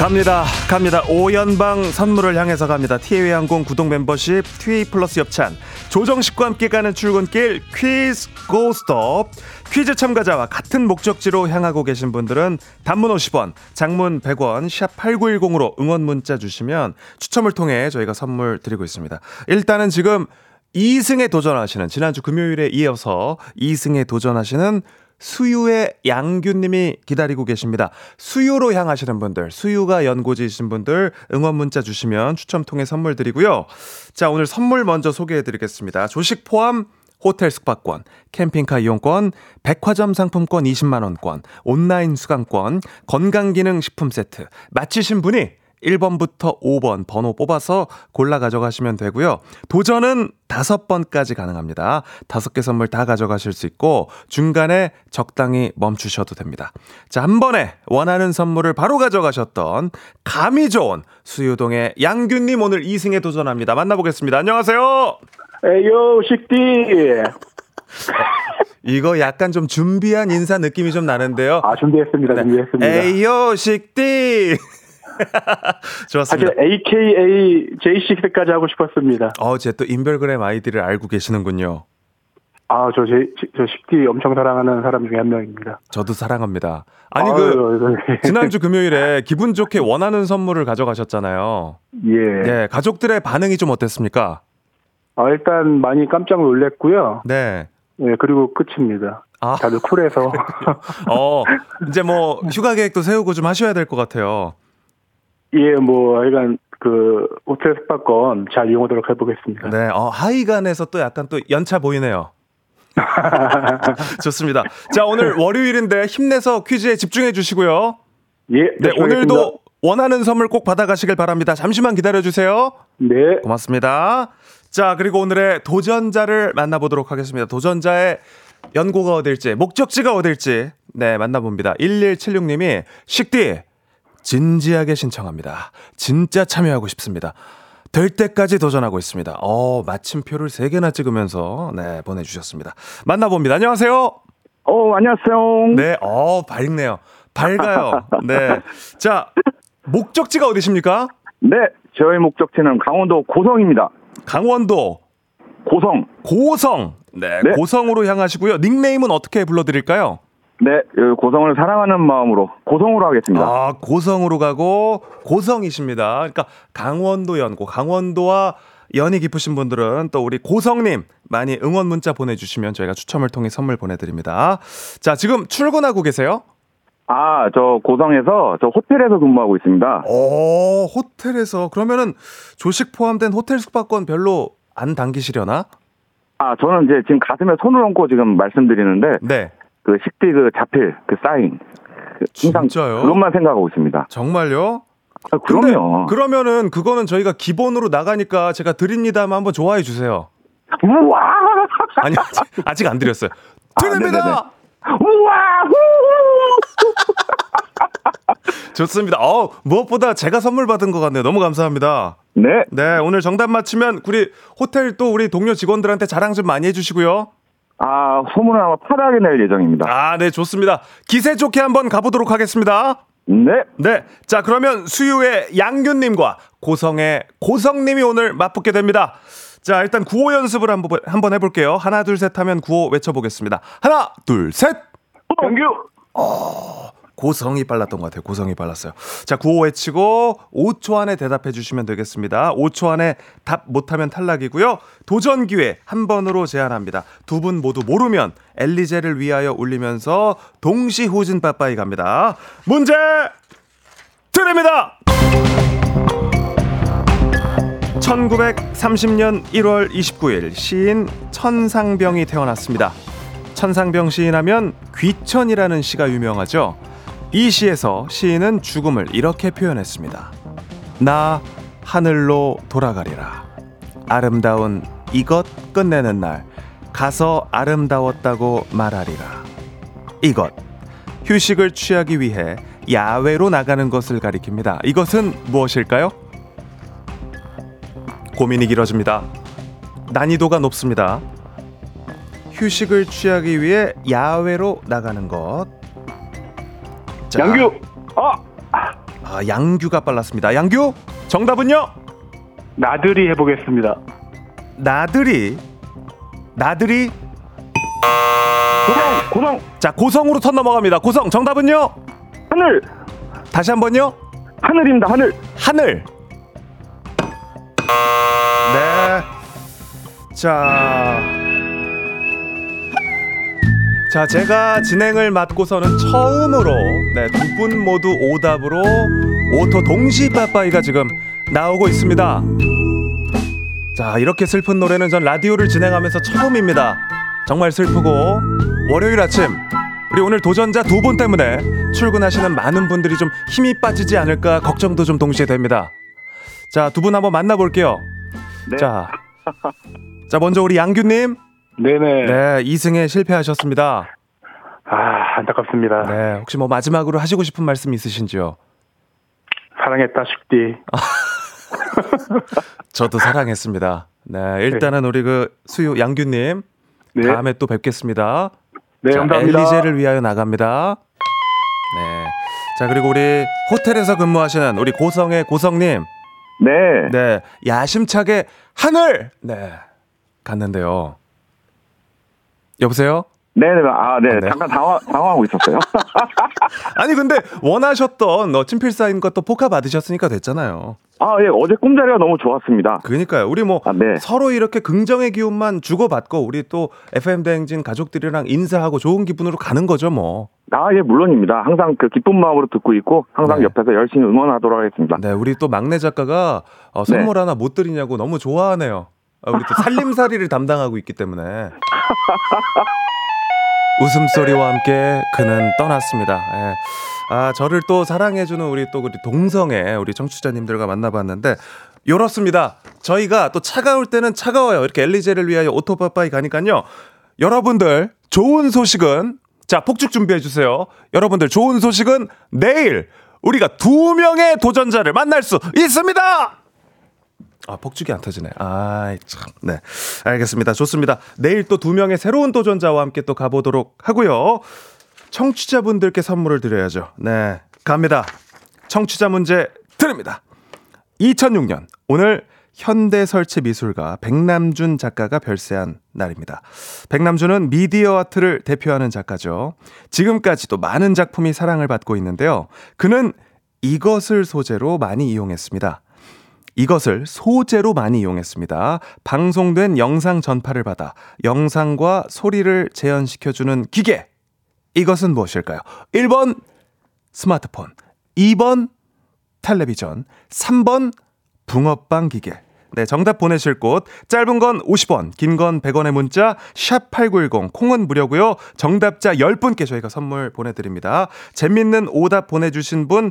갑니다. 5연방 선물을 향해서 갑니다. TA항공 구독 멤버십, TA 플러스 협찬, 조정식과 함께 가는 출근길 퀴즈 고스톱. 퀴즈 참가자와 같은 목적지로 향하고 계신 분들은 단문 50원, 장문 100원, 샵 8910으로 응원 문자 주시면 추첨을 통해 저희가 선물 드리고 있습니다. 일단은 지금 2승에 도전하시는, 지난주 금요일에 이어서 2승에 도전하시는 수유의 양규님이 기다리고 계십니다. 수유로 향하시는 분들, 수유가 연고지이신 분들 응원 문자 주시면 추첨 통해 선물 드리고요. 자, 오늘 선물 먼저 소개해드리겠습니다. 조식 포함 호텔 숙박권, 캠핑카 이용권, 백화점 상품권 20만원권, 온라인 수강권, 건강기능식품 세트. 맞히신 분이 1번부터 5번 번호 뽑아서 골라 가져가시면 되고요. 도전은 5번까지 가능합니다. 5개 선물 다 가져가실 수 있고 중간에 적당히 멈추셔도 됩니다. 자, 한 번에 원하는 선물을 바로 가져가셨던 감이 좋은 수유동의 양균님, 오늘 2승에 도전합니다. 만나보겠습니다. 안녕하세요. 에요 식디. 이거 약간 좀 준비한 인사 느낌이 좀 나는데요. 아, 준비했습니다. 에요 식디. 좋았습니다. 사실 AKA J6까지 하고 싶었습니다. 제 또 인별그램 아이디를 알고 계시는군요. 저 식디 엄청 사랑하는 사람 중에 한 명입니다. 저도 사랑합니다. 아니, 지난주 금요일에 기분 좋게 원하는 선물을 가져가셨잖아요. 예. 네, 가족들의 반응이 좀 어땠습니까? 일단 많이 깜짝 놀랐고요. 네. 네, 그리고 끝입니다. 다들 쿨해서. 이제 뭐 휴가 계획도 세우고 좀 하셔야 될 것 같아요. 예, 하여간 호텔 숙박권 잘 이용하도록 해보겠습니다. 네, 하이간에서 또 약간 또 연차 보이네요. 좋습니다. 자, 오늘 월요일인데 힘내서 퀴즈에 집중해 주시고요. 예, 네, 오늘도 원하는 선물 꼭 받아가시길 바랍니다. 잠시만 기다려 주세요. 네, 고맙습니다. 자, 그리고 오늘의 도전자를 만나보도록 하겠습니다. 도전자의 연고가 어딜지, 목적지가 어딜지, 네, 만나봅니다. 1176님이 식디 진지하게 신청합니다. 진짜 참여하고 싶습니다. 될 때까지 도전하고 있습니다. 마침표를 3개나 찍으면서, 네, 보내주셨습니다. 만나봅니다. 안녕하세요. 안녕하세요. 네, 밝네요. 밝아요. 네. 자, 목적지가 어디십니까? 네, 저희 목적지는 강원도 고성입니다. 강원도 고성. 네, 네. 고성으로 향하시고요. 닉네임은 어떻게 불러드릴까요? 네, 고성을 사랑하는 마음으로 고성으로 하겠습니다. 고성으로 가고 고성이십니다. 그러니까 강원도 연고, 강원도와 연이 깊으신 분들은 또 우리 고성님 많이 응원 문자 보내주시면 저희가 추첨을 통해 선물 보내드립니다. 자, 지금 출근하고 계세요? 저 고성에서, 저 호텔에서 근무하고 있습니다. 호텔에서. 그러면은 조식 포함된 호텔 숙박권 별로 안 당기시려나? 저는 이제 지금 가슴에 손을 얹고 지금 말씀드리는데. 네. 식비 자필 사인 항상 그것만 생각하고 있습니다. 정말요? 그럼요. 그러면은 그거는 저희가 기본으로 나가니까 제가 드립니다만 한번 좋아해 주세요. 우와. 아니, 아직 안 드렸어요. 드립니다! 아, 우와! 좋습니다. 무엇보다 제가 선물 받은 것 같네요. 너무 감사합니다. 네. 네, 오늘 정답 맞히면 우리 호텔 또 우리 동료 직원들한테 자랑 좀 많이 해주시고요. 아, 소문은 아마 파다하게 낼 예정입니다. 아, 네, 좋습니다. 기세 좋게 한번 가보도록 하겠습니다. 네. 네. 자, 그러면 수유의 양균님과 고성의 고성님이 오늘 맞붙게 됩니다. 자, 일단 구호 연습을 한번 해볼게요. 하나, 둘, 셋 하면 구호 외쳐보겠습니다. 하나, 둘, 셋! 양규! 고성이 빨랐던 것 같아요. 고성이 빨랐어요. 자, 구호 외치고 5초 안에 대답해 주시면 되겠습니다. 5초 안에 답 못하면 탈락이고요. 도전 기회 한 번으로 제한합니다. 두 분 모두 모르면 엘리제를 위하여 울리면서 동시 후진 빠빠이 갑니다. 문제 드립니다. 1930년 1월 29일 시인 천상병이 태어났습니다. 천상병 시인하면 귀천이라는 시가 유명하죠. 이 시에서 시인은 죽음을 이렇게 표현했습니다. 나 하늘로 돌아가리라. 아름다운 이것 끝내는 날 가서 아름다웠다고 말하리라. 이것, 휴식을 취하기 위해 야외로 나가는 것을 가리킵니다. 이것은 무엇일까요? 고민이 길어집니다. 난이도가 높습니다. 휴식을 취하기 위해 야외로 나가는 것. 자, 양규. 양규가 빨랐습니다. 양규 정답은요? 나들이 해보겠습니다. 나들이. 고성. 자, 고성으로 턴 넘어갑니다. 고성 정답은요? 하늘. 다시 한번요? 하늘입니다. 하늘. 네. 자, 제가 진행을 맡고서는 처음으로 두 분 모두 오답으로 오토 동시 빠빠이가 지금 나오고 있습니다. 자, 이렇게 슬픈 노래는 전 라디오를 진행하면서 처음입니다. 정말 슬프고, 월요일 아침 우리 오늘 도전자 두 분 때문에 출근하시는 많은 분들이 좀 힘이 빠지지 않을까 걱정도 좀 동시에 됩니다. 자, 두 분 한번 만나볼게요. 네. 자, 먼저 우리 양규님. 네네. 네, 2승에 실패하셨습니다. 아, 안타깝습니다. 네, 혹시 뭐 마지막으로 하시고 싶은 말씀 있으신지요? 사랑했다, 쉽디. 저도 사랑했습니다. 네, 일단은 우리 그 수요 양규님. 네. 다음에 또 뵙겠습니다. 네, 자, 감사합니다. 엘리제를 위하여 나갑니다. 네. 자, 그리고 우리 호텔에서 근무하시는 우리 고성의 고성님. 네. 네, 야심차게 하늘. 네, 갔는데요. 여보세요? 네네. 아, 네. 잠깐 당황하고 있었어요. 아니, 근데 원하셨던 친필사인과 또 포카 받으셨으니까 됐잖아요. 아, 예. 어제 꿈자리가 너무 좋았습니다. 그러니까요. 우리 뭐 서로 이렇게 긍정의 기운만 주고받고 우리 또 FM대행진 가족들이랑 인사하고 좋은 기분으로 가는 거죠, 뭐. 아, 예, 물론입니다. 항상 그 기쁜 마음으로 듣고 있고 항상 옆에서 열심히 응원하도록 하겠습니다. 네, 우리 또 막내 작가가 선물 하나 못 드리냐고 너무 좋아하네요. 우리 또 살림살이를 담당하고 있기 때문에. 웃음소리와 함께 그는 떠났습니다. 예. 아, 저를 또 사랑해주는 우리 또 우리 동성애 우리 청취자님들과 만나봤는데 이렇습니다. 저희가 또 차가울 때는 차가워요. 이렇게 엘리제를 위하여 오토바이 가니까요. 여러분들 좋은 소식은, 자, 폭죽 준비해주세요. 여러분들 좋은 소식은 내일 우리가 2명의 도전자를 만날 수 있습니다. 아, 폭죽이 안 터지네. 아, 참. 네, 알겠습니다. 좋습니다. 내일 또 2명의 새로운 도전자와 함께 또 가보도록 하고요. 청취자분들께 선물을 드려야죠. 네, 갑니다. 청취자 문제 드립니다. 2006년 오늘 현대설치미술가 백남준 작가가 별세한 날입니다. 백남준은 미디어 아트를 대표하는 작가죠. 지금까지도 많은 작품이 사랑을 받고 있는데요. 그는 이것을 소재로 많이 이용했습니다. 방송된 영상 전파를 받아 영상과 소리를 재현시켜주는 기계. 이것은 무엇일까요? 1번 스마트폰, 2번 텔레비전, 3번 붕어빵 기계. 네, 정답 보내실 곳 짧은 건 50원, 긴 건 100원의 문자 샵8910, 콩은 무료고요. 정답자 10분께 저희가 선물 보내드립니다. 재밌는 오답 보내주신 분,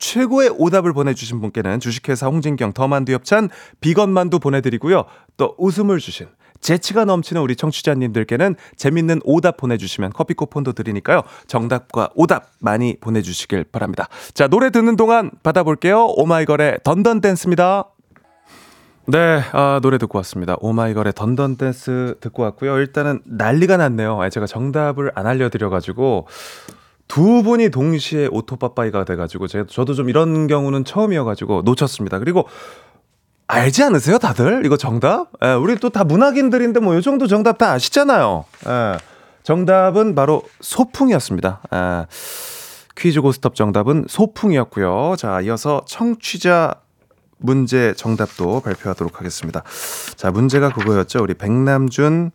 최고의 오답을 보내주신 분께는 주식회사 홍진경 더만두 협찬 비건만두 보내드리고요. 또 웃음을 주신 재치가 넘치는 우리 청취자님들께는 재밌는 오답 보내주시면 커피 쿠폰도 드리니까요. 정답과 오답 많이 보내주시길 바랍니다. 자, 노래 듣는 동안 받아볼게요. 오마이걸의 던던댄스입니다. 네, 아, 노래 듣고 왔습니다. 오마이걸의 던던댄스 듣고 왔고요. 일단은 난리가 났네요. 제가 정답을 안 알려드려가지고 두 분이 동시에 오토빠빠이가 돼가지고 저도 좀 이런 경우는 처음이어가지고 놓쳤습니다. 그리고 알지 않으세요, 다들? 이거 정답? 예, 우리 또 다 문학인들인데 뭐 요 정도 정답 다 아시잖아요. 예, 정답은 바로 소풍이었습니다. 예, 퀴즈 고스톱 정답은 소풍이었고요. 자, 이어서 청취자 문제 정답도 발표하도록 하겠습니다. 자, 문제가 그거였죠. 우리 백남준,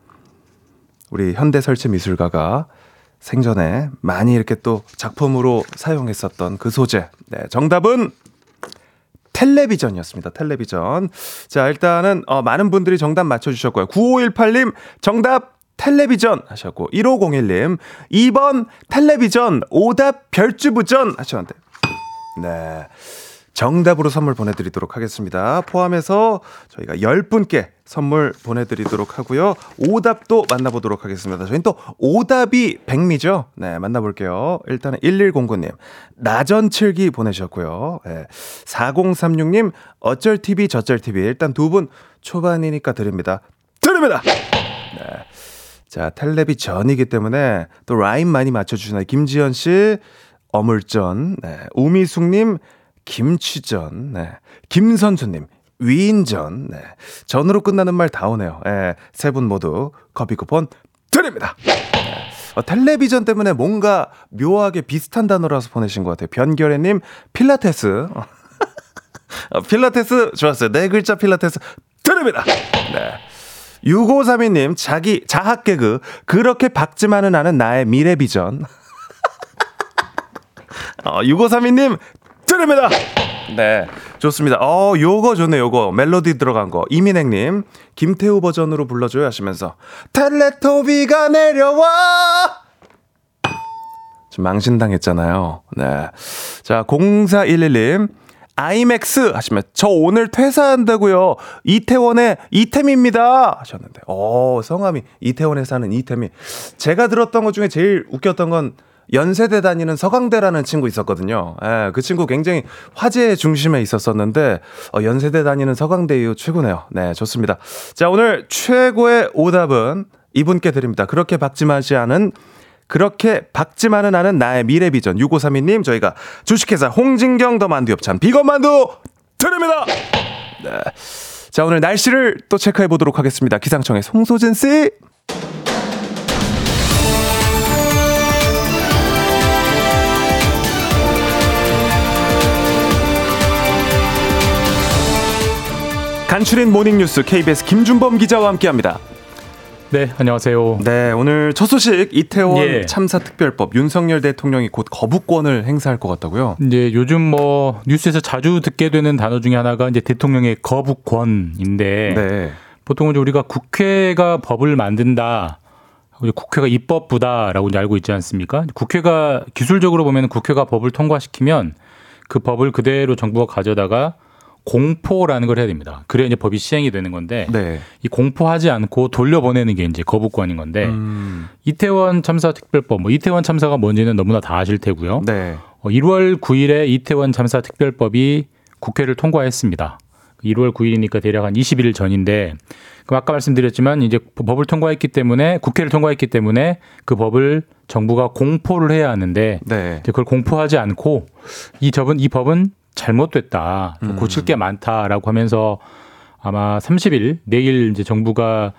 우리 현대설치미술가가 생전에 많이 이렇게 또 작품으로 사용했었던 그 소재. 네, 정답은 텔레비전이었습니다. 텔레비전. 자, 일단은 많은 분들이 정답 맞춰주셨고요. 9518님 정답 텔레비전 하셨고, 1501님 2번 텔레비전 오답 별주부전 하셨는데, 네, 정답으로 선물 보내드리도록 하겠습니다. 포함해서 저희가 10분께 선물 보내드리도록 하고요. 오답도 만나보도록 하겠습니다. 저희는 또 오답이 백미죠. 네, 만나볼게요. 일단은 1109님 나전칠기 보내셨고요. 네, 4036님 어쩔TV 저쩔TV. 일단 두 분 초반이니까 드립니다. 네. 자, 텔레비전이기 때문에 또 라인 많이 맞춰주시나요? 김지연씨 어물전, 네, 우미숙님 김치전, 네, 김선수님 위인전, 네, 전으로 끝나는 말 다 오네요. 네, 세 분 모두 커피 쿠폰 드립니다. 텔레비전 때문에 뭔가 묘하게 비슷한 단어라서 보내신 것 같아요. 변결애님 필라테스. 필라테스 좋았어요. 네 글자 필라테스 드립니다. 네. 6532님 자기 자학 개그 그렇게 박지만은 않은 나의 미래 비전. 6532님 드립니다. 네, 좋습니다. 요거 좋네. 요거 멜로디 들어간 거. 이민행님 김태우 버전으로 불러줘요 하시면서 텔레토비가 내려와. 지금 망신당했잖아요. 네, 자 0411님 아이맥스 하시면 저 오늘 퇴사한다고요. 이태원의 이태미입니다 하셨는데, 성함이 이태원에 사는 이태미. 제가 들었던 것 중에 제일 웃겼던 건 연세대 다니는 서강대라는 친구 있었거든요. 예, 그 친구 굉장히 화제의 중심에 있었었는데, 연세대 다니는 서강대 이후 최고네요. 네, 좋습니다. 자, 오늘 최고의 오답은 이분께 드립니다. 그렇게 박지만은 않은 나의 미래 비전. 6532님 저희가 주식회사 홍진경 더 만두엽찬 비건만두 드립니다. 네. 자, 오늘 날씨를 또 체크해 보도록 하겠습니다. 기상청의 송소진 씨. 간추린 모닝뉴스 KBS 김준범 기자와 함께합니다. 네, 안녕하세요. 네, 오늘 첫 소식 이태원 참사특별법. 윤석열 대통령이 곧 거부권을 행사할 것 같다고요? 네, 요즘 뭐 뉴스에서 자주 듣게 되는 단어 중에 하나가 이제 대통령의 거부권인데, 네, 보통은 우리가 국회가 법을 만든다, 국회가 입법부다라고 이제 알고 있지 않습니까? 국회가 기술적으로 보면 국회가 법을 통과시키면 그 법을 그대로 정부가 가져다가 공포라는 걸 해야 됩니다. 그래야 이제 법이 시행이 되는 건데, 네, 이 공포하지 않고 돌려보내는 게 이제 거부권인 건데, 이태원 참사 특별법, 뭐 이태원 참사가 뭔지는 너무나 다 아실 테고요. 네. 1월 9일에 이태원 참사 특별법이 국회를 통과했습니다. 1월 9일이니까 대략 한 20일 전인데, 그럼 아까 말씀드렸지만 이제 국회를 통과했기 때문에 그 법을 정부가 공포를 해야 하는데, 네, 그걸 공포하지 않고 이 법은 잘못됐다, 고칠 게 많다라고 하면서 아마 30일 내일 이제 정부가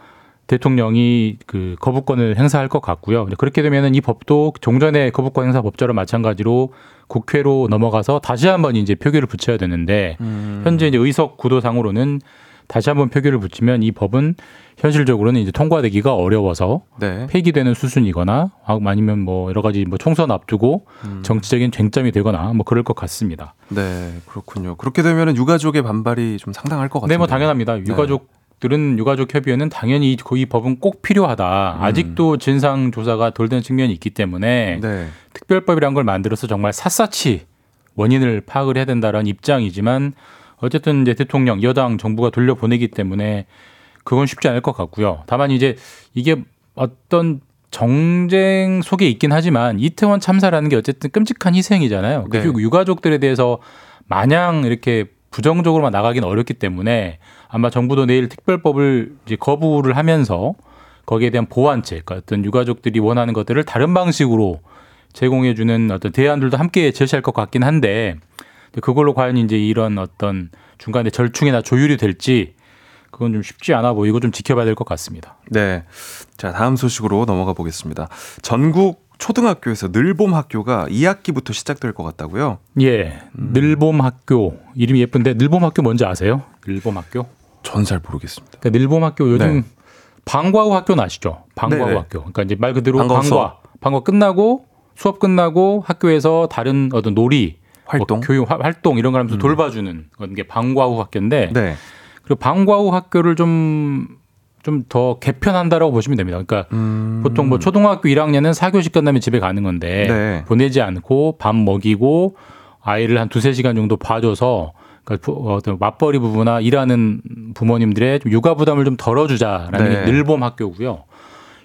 대통령이 그 거부권을 행사할 것 같고요. 그렇게 되면은 이 법도 종전의 거부권 행사 법제와 마찬가지로 국회로 넘어가서 다시 한번 이제 표결을 붙여야 되는데, 현재 이제 의석 구도상으로는 다시 한번 표결을 붙이면 이 법은 현실적으로는 이제 통과되기가 어려워서, 네, 폐기되는 수순이거나 아니면 뭐 여러 가지 뭐 총선 앞두고 정치적인 쟁점이 되거나 뭐 그럴 것 같습니다. 네, 그렇군요. 그렇게 되면은 유가족의 반발이 좀 상당할 것 같은데. 네, 뭐 당연합니다. 유가족들은, 유가족 협의회는 당연히 이 법은 꼭 필요하다. 아직도 진상 조사가 덜 된 측면이 있기 때문에, 네, 특별법이라는 걸 만들어서 정말 샅샅이 원인을 파악을 해야 된다라는 입장이지만, 어쨌든 이제 대통령, 여당, 정부가 돌려보내기 때문에 그건 쉽지 않을 것 같고요. 다만 이제 이게 어떤 정쟁 속에 있긴 하지만 이태원 참사라는 게 어쨌든 끔찍한 희생이잖아요. 네. 그 유가족들에 대해서 마냥 이렇게 부정적으로만 나가긴 어렵기 때문에 아마 정부도 내일 특별법을 이제 거부를 하면서 거기에 대한 보완책, 그러니까 어떤 유가족들이 원하는 것들을 다른 방식으로 제공해주는 어떤 대안들도 함께 제시할 것 같긴 한데, 그걸로 과연 이제 이런 어떤 중간에 절충이나 조율이 될지 그건 좀 쉽지 않아 보이고 좀 지켜봐야 될 것 같습니다. 네. 자, 다음 소식으로 넘어가 보겠습니다. 전국 초등학교에서 늘봄 학교가 2학기부터 시작될 것 같다고요? 예. 늘봄 학교. 이름이 예쁜데 늘봄 학교 뭔지 아세요? 늘봄 학교? 전 잘 모르겠습니다. 그러니까 늘봄 학교 요즘 네. 방과후 학교는 아시죠? 방과후 네네. 학교. 그러니까 이제 말 그대로 방과 끝나고 수업 끝나고 학교에서 다른 어떤 놀이 활동, 뭐 교육 활동 이런 걸 하면서 돌봐주는 게 방과후 학교인데 네. 그리고 방과후 학교를 좀 더 개편한다라고 보시면 됩니다. 그러니까 보통 뭐 초등학교 1학년은 4교시 끝나면 집에 가는 건데 네. 보내지 않고 밥 먹이고 아이를 한 2-3시간 정도 봐줘서 그러니까 맞벌이 부부나 일하는 부모님들의 육아 부담을 좀 덜어주자라는 네. 게 늘봄 학교고요.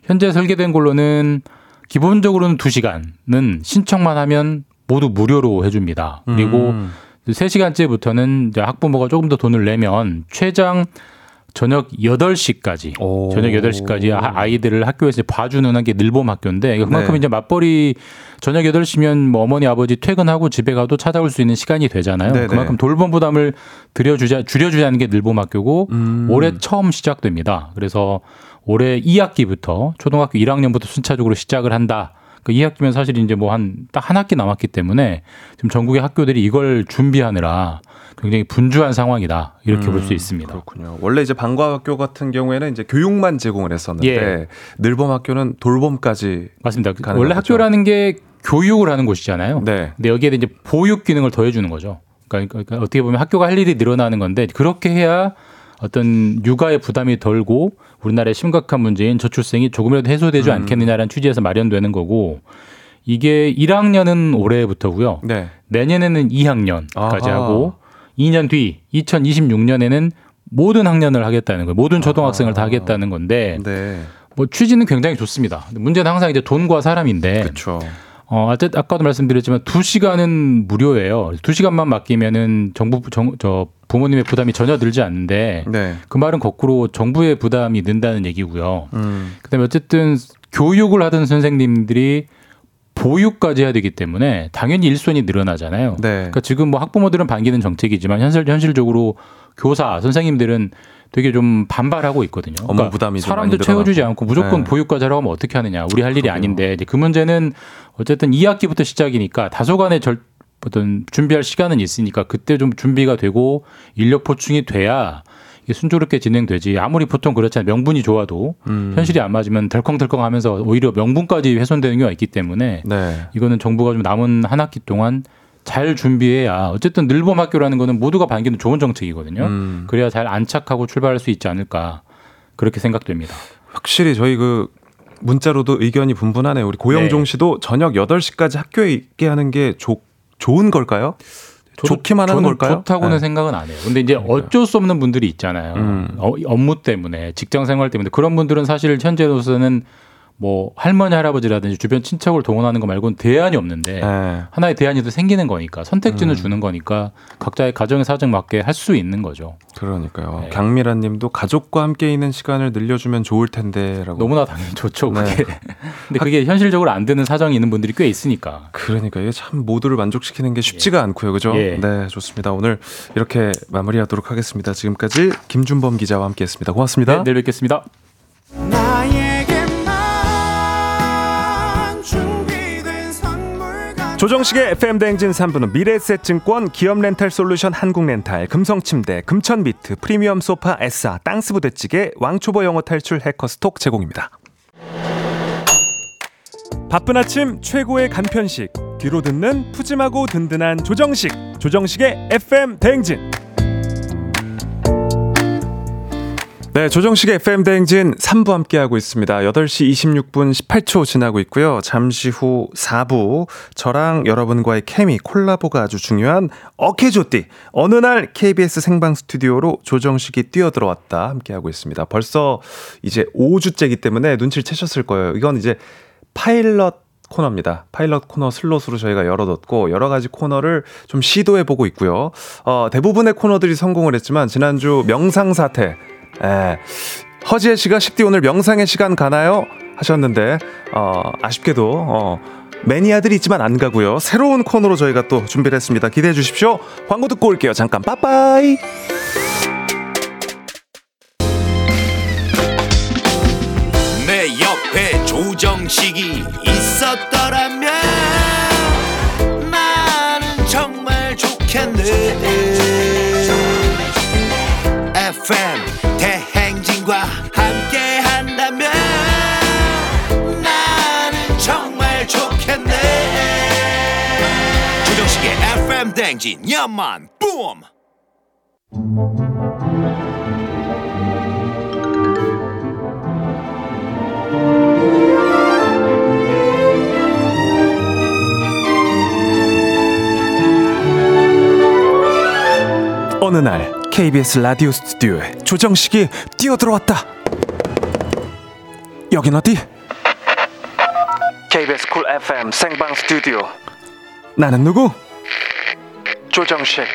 현재 설계된 걸로는 기본적으로는 2시간은 신청만 하면 모두 무료로 해줍니다. 그리고 3시간째부터는 이제 학부모가 조금 더 돈을 내면 최장 저녁 8시까지, 오. 저녁 8시까지 아이들을 학교에서 봐주는 게 늘봄 학교인데 그만큼 네. 이제 맞벌이 저녁 8시면 뭐 어머니 아버지 퇴근하고 집에 가도 찾아올 수 있는 시간이 되잖아요. 네네. 그만큼 돌봄 부담을 줄여주자는 게 늘봄 학교고 올해 처음 시작됩니다. 그래서 올해 2학기부터 초등학교 1학년부터 순차적으로 시작을 한다. 그 2학기면 사실 이제 뭐 딱 한 학기 남았기 때문에 지금 전국의 학교들이 이걸 준비하느라 굉장히 분주한 상황이다. 이렇게 볼 수 있습니다. 그렇군요. 원래 이제 방과학교 같은 경우에는 이제 교육만 제공을 했었는데 예. 늘봄 학교는 돌봄까지 맞습니다. 원래 거죠. 학교라는 게 교육을 하는 곳이잖아요. 네. 근데 여기에 이제 보육 기능을 더해 주는 거죠. 그러니까 어떻게 보면 학교가 할 일이 늘어나는 건데 그렇게 해야 어떤 육아의 부담이 덜고 우리나라의 심각한 문제인 저출생이 조금이라도 해소되지 않겠느냐라는 취지에서 마련되는 거고 이게 1학년은 올해부터고요. 네. 내년에는 2학년까지 아하. 하고 2년 뒤 2026년에는 모든 학년을 하겠다는 거예요. 모든 초등학생을 다 하겠다는 건데 네. 뭐 취지는 굉장히 좋습니다. 문제는 항상 이제 돈과 사람인데 그렇죠. 아까도 말씀드렸지만 2시간은 무료예요. 2시간만 맡기면은 부모님의 부담이 전혀 늘지 않는데 네. 그 말은 거꾸로 정부의 부담이 는다는 얘기고요. 그다음에 어쨌든 교육을 하던 선생님들이 보육까지 해야 되기 때문에 당연히 일손이 늘어나잖아요. 네. 그러니까 지금 뭐 학부모들은 반기는 정책이지만 현실적으로 교사 선생님들은 되게 좀 반발하고 있거든요. 그러니까 부담이 사람도 채워주지 않고 무조건 네. 보육까지 하라고 하면 어떻게 하느냐. 우리 할 일이 그럼요. 아닌데 그 문제는 어쨌든 2학기부터 시작이니까 다소간의 어떤 준비할 시간은 있으니까 그때 좀 준비가 되고 인력 보충이 돼야 이게 순조롭게 진행되지. 아무리 보통 그렇잖아요. 명분이 좋아도 현실이 안 맞으면 덜컹덜컹 하면서 오히려 명분까지 훼손되는 경우가 있기 때문에 네. 이거는 정부가 좀 남은 한 학기 동안 잘 준비해야 어쨌든 늘봄 학교라는 거는 모두가 반기는 좋은 정책이거든요. 그래야 잘 안착하고 출발할 수 있지 않을까 그렇게 생각됩니다. 확실히 저희 문자로도 의견이 분분하네요. 우리 고영종 네. 씨도 저녁 8시까지 학교에 있게 하는 게 좋은 걸까요? 좋기만 하는 걸까요? 좋다고는 네. 생각은 안 해요. 근데 이제 어쩔 수 없는 분들이 있잖아요. 업무 때문에, 직장 생활 때문에. 그런 분들은 사실 현재로서는 뭐 할머니, 할아버지라든지 주변 친척을 동원하는 거 말고는 대안이 없는데 네. 하나의 대안이 또 생기는 거니까 선택지는 주는 거니까 각자의 가정의 사정 맞게 할 수 있는 거죠. 그러니까요. 네. 강미란 님도 가족과 함께 있는 시간을 늘려주면 좋을 텐데라고. 너무나 당연히 좋죠. 그게. 네. 근데 그게 현실적으로 안 되는 사정이 있는 분들이 꽤 있으니까. 그러니까 이게 참 모두를 만족시키는 게 쉽지가 예. 않고요. 그죠? 예. 네, 좋습니다. 오늘 이렇게 마무리하도록 하겠습니다. 지금까지 김준범 기자와 함께했습니다. 고맙습니다. 네, 내일 뵙겠습니다. 조정식의 FM대행진 3부는 미래에셋증권, 기업렌탈솔루션 한국렌탈, 금성침대, 금천미트, 프리미엄소파, 에싸, 땅스부대찌개, 왕초보 영어탈출 해커스톡 제공입니다. 바쁜 아침 최고의 간편식, 뒤로 듣는 푸짐하고 든든한 조정식, 조정식의 FM대행진. 네, 조정식의 FM대행진 3부 함께하고 있습니다. 8시 26분 18초 지나고 있고요. 잠시 후 4부, 저랑 여러분과의 케미, 콜라보가 아주 중요한 어케조띠, 어느 날 KBS 생방 스튜디오로 조정식이 뛰어들어왔다 함께하고 있습니다. 벌써 이제 5주째이기 때문에 눈치를 채셨을 거예요. 이건 이제 파일럿 코너입니다. 파일럿 코너 슬롯으로 저희가 열어뒀고 여러 가지 코너를 좀 시도해보고 있고요. 대부분의 코너들이 성공을 했지만 지난주 명상사태, 허지혜 씨가 10디 오늘 명상의 시간 가나요? 하셨는데 아쉽게도 매니아들이 있지만 안 가고요. 새로운 코너로 저희가 또 준비를 했습니다. 기대해 주십시오. 광고 듣고 올게요. 잠깐 빠빠이. 내 옆에 조정식이 있었더라면 나는 정말 좋겠네. FM 대행진과 함께한다면 나는 정말 좋겠네. 조정식의 FM 대행진 연만 붐. 어느 날 KBS 라디오 스튜디오에 조정식이 뛰어들어왔다. 여긴 어디? KBS 쿨 FM 생방 스튜디오. 나는 누구? 조정식.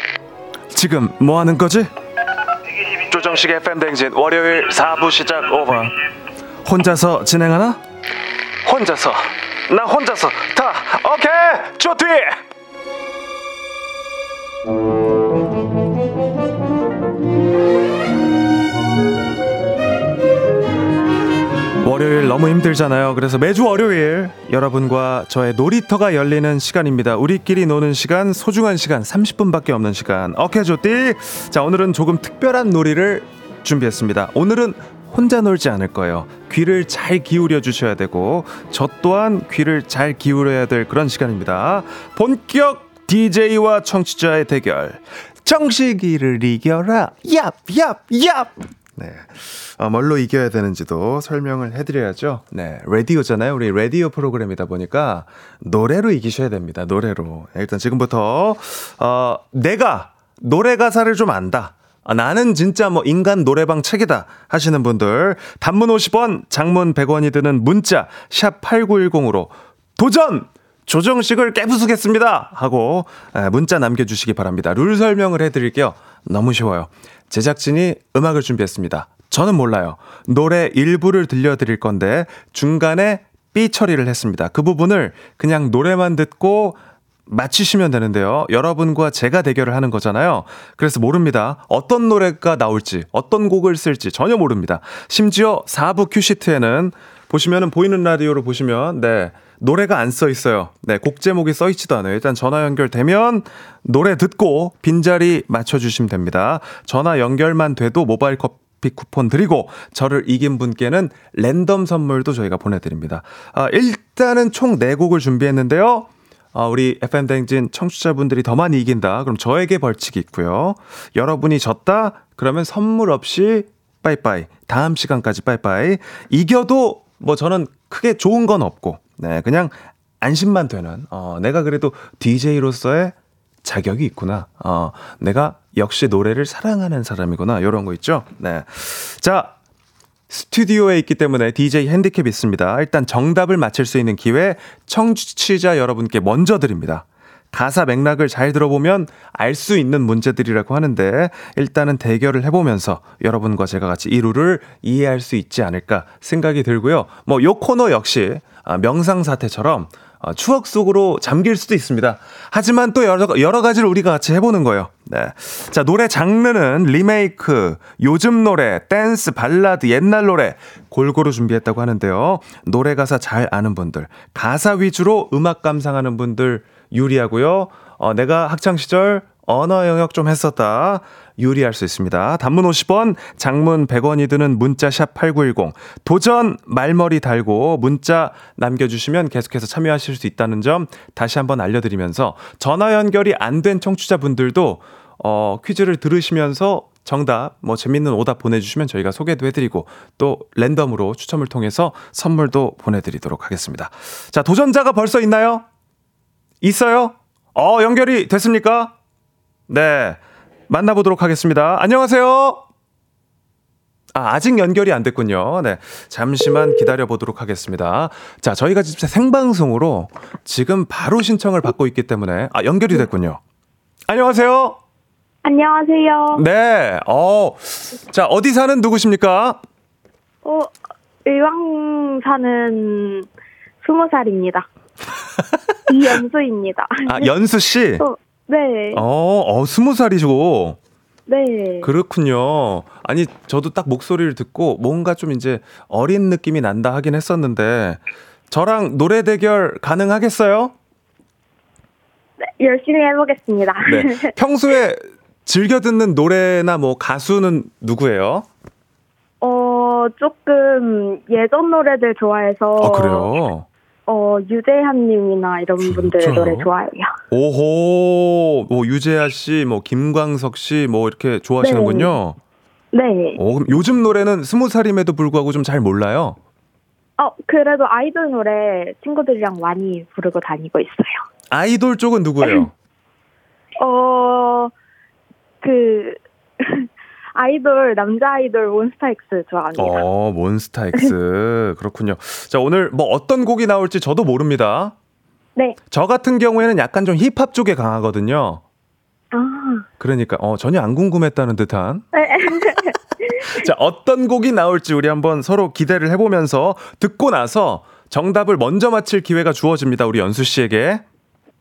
지금 뭐 하는 거지? 조정식 FM 댕진 월요일 4부 시작 오버. 혼자서 진행하나? 혼자서. 나 혼자서 다. 오케이 조티. 월요일 너무 힘들잖아요. 그래서 매주 월요일 여러분과 저의 놀이터가 열리는 시간입니다. 우리끼리 노는 시간, 소중한 시간, 30분밖에 없는 시간. 오케이 조띠. 자, 오늘은 조금 특별한 놀이를 준비했습니다. 오늘은 혼자 놀지 않을 거예요. 귀를 잘 기울여 주셔야 되고 저 또한 귀를 잘 기울여야 될 그런 시간입니다. 본격 DJ와 청취자의 대결. 정식이를 이겨라. 얍얍얍. 네, 뭘로 이겨야 되는지도 설명을 해드려야죠. 네, 라디오잖아요. 우리 라디오 프로그램이다 보니까 노래로 이기셔야 됩니다. 노래로. 일단 지금부터 내가 노래 가사를 좀 안다, 나는 진짜 뭐 인간 노래방 책이다 하시는 분들, 단문 50원, 장문 100원이 드는 문자 샵 8910으로 도전! 조정식을 깨부수겠습니다 하고 문자 남겨주시기 바랍니다. 룰 설명을 해드릴게요. 너무 쉬워요. 제작진이 음악을 준비했습니다. 저는 몰라요. 노래 일부를 들려드릴 건데 중간에 삐 처리를 했습니다. 그 부분을 그냥 노래만 듣고 맞히시면 되는데요. 여러분과 제가 대결을 하는 거잖아요. 그래서 모릅니다. 어떤 노래가 나올지, 어떤 곡을 쓸지 전혀 모릅니다. 심지어 4부 큐시트에는 보시면은 보이는 라디오로 보시면 네, 노래가 안 써 있어요. 네, 곡 제목이 써 있지도 않아요. 일단 전화 연결되면 노래 듣고 빈자리 맞춰주시면 됩니다. 전화 연결만 돼도 모바일 커피 쿠폰 드리고 저를 이긴 분께는 랜덤 선물도 저희가 보내드립니다. 일단은 총 4곡을 준비했는데요. 우리 FM대행진 청취자분들이 더 많이 이긴다. 그럼 저에게 벌칙이 있고요. 여러분이 졌다? 그러면 선물 없이 빠이빠이. 다음 시간까지 빠이빠이. 이겨도 뭐 저는 크게 좋은 건 없고, 네, 그냥 안심만 되는, 내가 그래도 DJ로서의 자격이 있구나. 내가 역시 노래를 사랑하는 사람이구나. 이런 거 있죠? 네. 자, 스튜디오에 있기 때문에 DJ 핸디캡이 있습니다. 일단 정답을 맞힐 수 있는 기회 청취자 여러분께 먼저 드립니다. 가사 맥락을 잘 들어보면 알 수 있는 문제들이라고 하는데 일단은 대결을 해보면서 여러분과 제가 같이 이 룰을 이해할 수 있지 않을까 생각이 들고요. 뭐 요 코너 역시 명상사태처럼 추억 속으로 잠길 수도 있습니다. 하지만 또 여러 가지를 우리가 같이 해보는 거예요. 네. 자, 노래 장르는 리메이크, 요즘 노래, 댄스, 발라드, 옛날 노래 골고루 준비했다고 하는데요. 노래 가사 잘 아는 분들, 가사 위주로 음악 감상하는 분들 유리하고요. 내가 학창시절 언어 영역 좀 했었다. 유리할 수 있습니다. 단문 50원, 장문 100원이 드는 문자 샵 8910. 도전 말머리 달고 문자 남겨주시면 계속해서 참여하실 수 있다는 점 다시 한번 알려드리면서 전화 연결이 안 된 청취자분들도 퀴즈를 들으시면서 정답, 뭐 재밌는 오답 보내주시면 저희가 소개도 해드리고 또 랜덤으로 추첨을 통해서 선물도 보내드리도록 하겠습니다. 자, 도전자가 벌써 있나요? 있어요? 연결이 됐습니까? 네, 만나보도록 하겠습니다. 안녕하세요. 아직 연결이 안 됐군요. 네, 잠시만 기다려보도록 하겠습니다. 자, 저희가 진짜 생방송으로 지금 바로 신청을 받고 있기 때문에 연결이 됐군요. 안녕하세요. 안녕하세요. 네. 자, 어디 사는 누구십니까? 의왕 사는 20살입니다. 이연수입니다. 아, 연수 씨? 네. 20살이시고. 네. 그렇군요. 아니, 저도 딱 목소리를 듣고 뭔가 좀 이제 어린 느낌이 난다 하긴 했었는데, 저랑 노래 대결 가능하겠어요? 네, 열심히 해보겠습니다. 네. 평소에 즐겨 듣는 노래나 뭐 가수는 누구예요? 조금 예전 노래들 좋아해서. 아, 그래요? 유재한님이나 이런 분들의 노래 좋아해요. 오호, 뭐 유재하 씨, 뭐 김광석 씨, 뭐 이렇게 좋아하시는군요. 네. 네. 그럼 요즘 노래는 20살임에도 불구하고 좀 잘 몰라요? 그래도 아이돌 노래 친구들이랑 많이 부르고 다니고 있어요. 아이돌 쪽은 누구예요? 아이돌, 남자 아이돌 몬스타엑스 좋아합니다. 몬스타엑스. 그렇군요. 자, 오늘 뭐 어떤 곡이 나올지 저도 모릅니다. 네. 저 같은 경우에는 약간 좀 힙합 쪽에 강하거든요. 아. 그러니까 전혀 안 궁금했다는 듯한. 자, 어떤 곡이 나올지 우리 한번 서로 기대를 해보면서 듣고 나서 정답을 먼저 맞힐 기회가 주어집니다. 우리 연수 씨에게.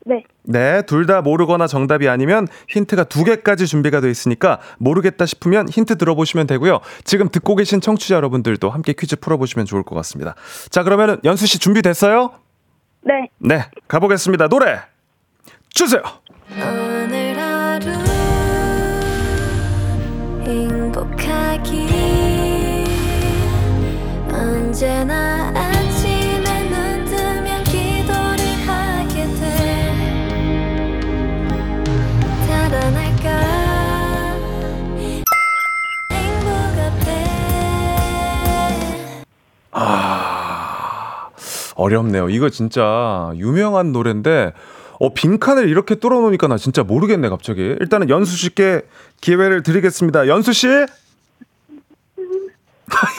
네. 네, 둘 다 모르거나 정답이 아니면 힌트가 2개까지 준비가 되어 있으니까 모르겠다 싶으면 힌트 들어보시면 되고요. 지금 듣고 계신 청취자 여러분들도 함께 퀴즈 풀어보시면 좋을 것 같습니다. 자, 그러면 연수 씨 준비됐어요? 네. 네, 가보겠습니다. 노래 주세요. 오늘 하루 행복하기 언제나 어렵네요. 이거 진짜 유명한 노래인데 빈칸을 이렇게 뚫어놓으니까 나 진짜 모르겠네 갑자기. 일단은 연수 씨께 기회를 드리겠습니다. 연수 씨?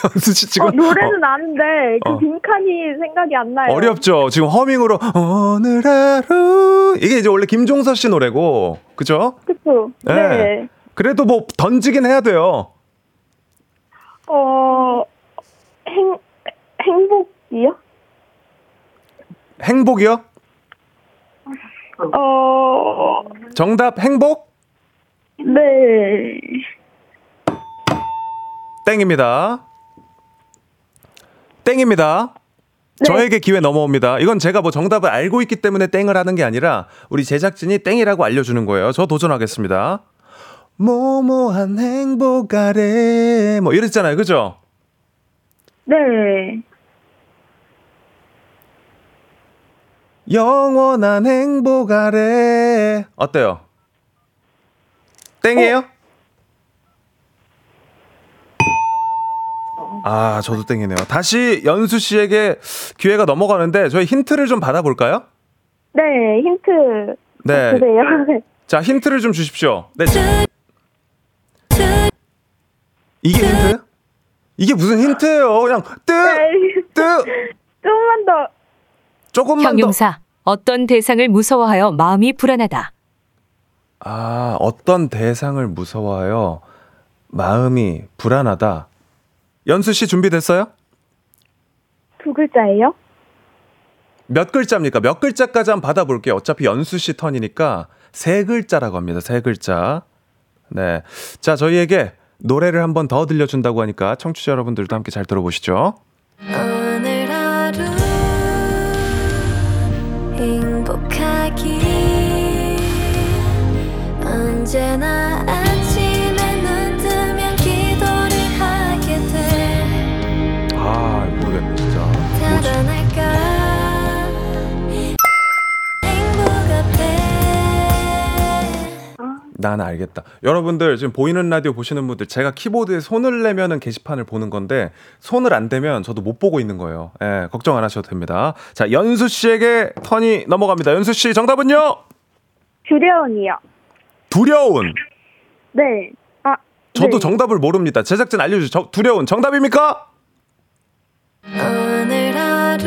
연수 씨 지금 노래는 아는데 그 빈칸이 생각이 안 나요. 어렵죠. 지금 허밍으로 오늘 하루 이게 이제 원래 김종서 씨 노래고 그죠? 그쵸. 네. 네. 그래도 뭐 던지긴 해야 돼요. 행복이요? 행복이요? 정답 행복? 네. 땡입니다. 땡입니다. 네. 저에게 기회 넘어옵니다. 이건 제가 뭐 정답을 알고 있기 때문에 땡을 하는 게 아니라 우리 제작진이 땡이라고 알려주는 거예요. 저 도전하겠습니다. 모모한 행복 아래 뭐 이랬잖아요. 그죠? 네. 영원한 행복 아래 어때요? 땡이에요? 아, 저도 땡이네요. 다시 연수 씨에게 기회가 넘어가는데 저희 힌트를 좀 받아볼까요? 네, 힌트. 네. 주세요. 자, 힌트를 좀 주십시오. 네. 이게 힌트예요? 이게 무슨 힌트예요? 그냥 조금만 더. 형용사, 어떤 대상을 무서워하여 마음이 불안하다. 아, 어떤 대상을 무서워하여 마음이 불안하다. 연수 씨 준비됐어요? 2글자예요? 몇 글자입니까? 몇 글자까지 한번 받아볼게요. 어차피 연수 씨 턴이니까 3글자라고 합니다. 3글자. 네, 자, 저희에게 노래를 한번 더 들려준다고 하니까 청취자 여러분들도 함께 잘 들어보시죠. 언제나 아침에 눈 뜨면 기도를 하게 돼. 아, 모르겠네 진짜. 뭐지? 난 알겠다. 여러분들 지금 보이는 라디오 보시는 분들, 제가 키보드에 손을 내면은 게시판을 보는 건데 손을 안 대면 저도 못 보고 있는 거예요. 예, 걱정 안 하셔도 됩니다. 자, 연수 씨에게 턴이 넘어갑니다. 연수 씨 정답은요? 두려운이요. 두려운? 네. 아, 저도 네. 정답을 모릅니다. 제작진 알려주세요. 두려운 정답입니까? 오늘 하루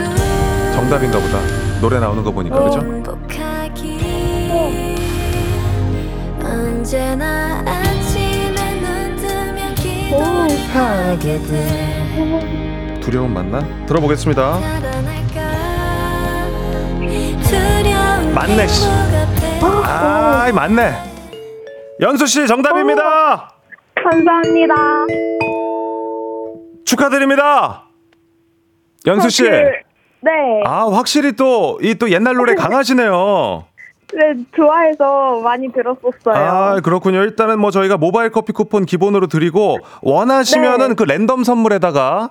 정답인가 보다. 노래 나오는 거 보니까 그죠? 언제나 아침에 눈 뜨면 기도하게 돼. 두려움 맞나? 들어보겠습니다. 맞네. 아, 맞네. 연수 씨 정답입니다. 감사합니다. 축하드립니다. 연수 씨. 네. 아, 확실히 또 이 또 옛날 노래 강하시네요. 네, 좋아해서 많이 들었었어요. 아, 그렇군요. 일단은 뭐 저희가 모바일 커피 쿠폰 기본으로 드리고, 원하시면은 네. 그 랜덤 선물에다가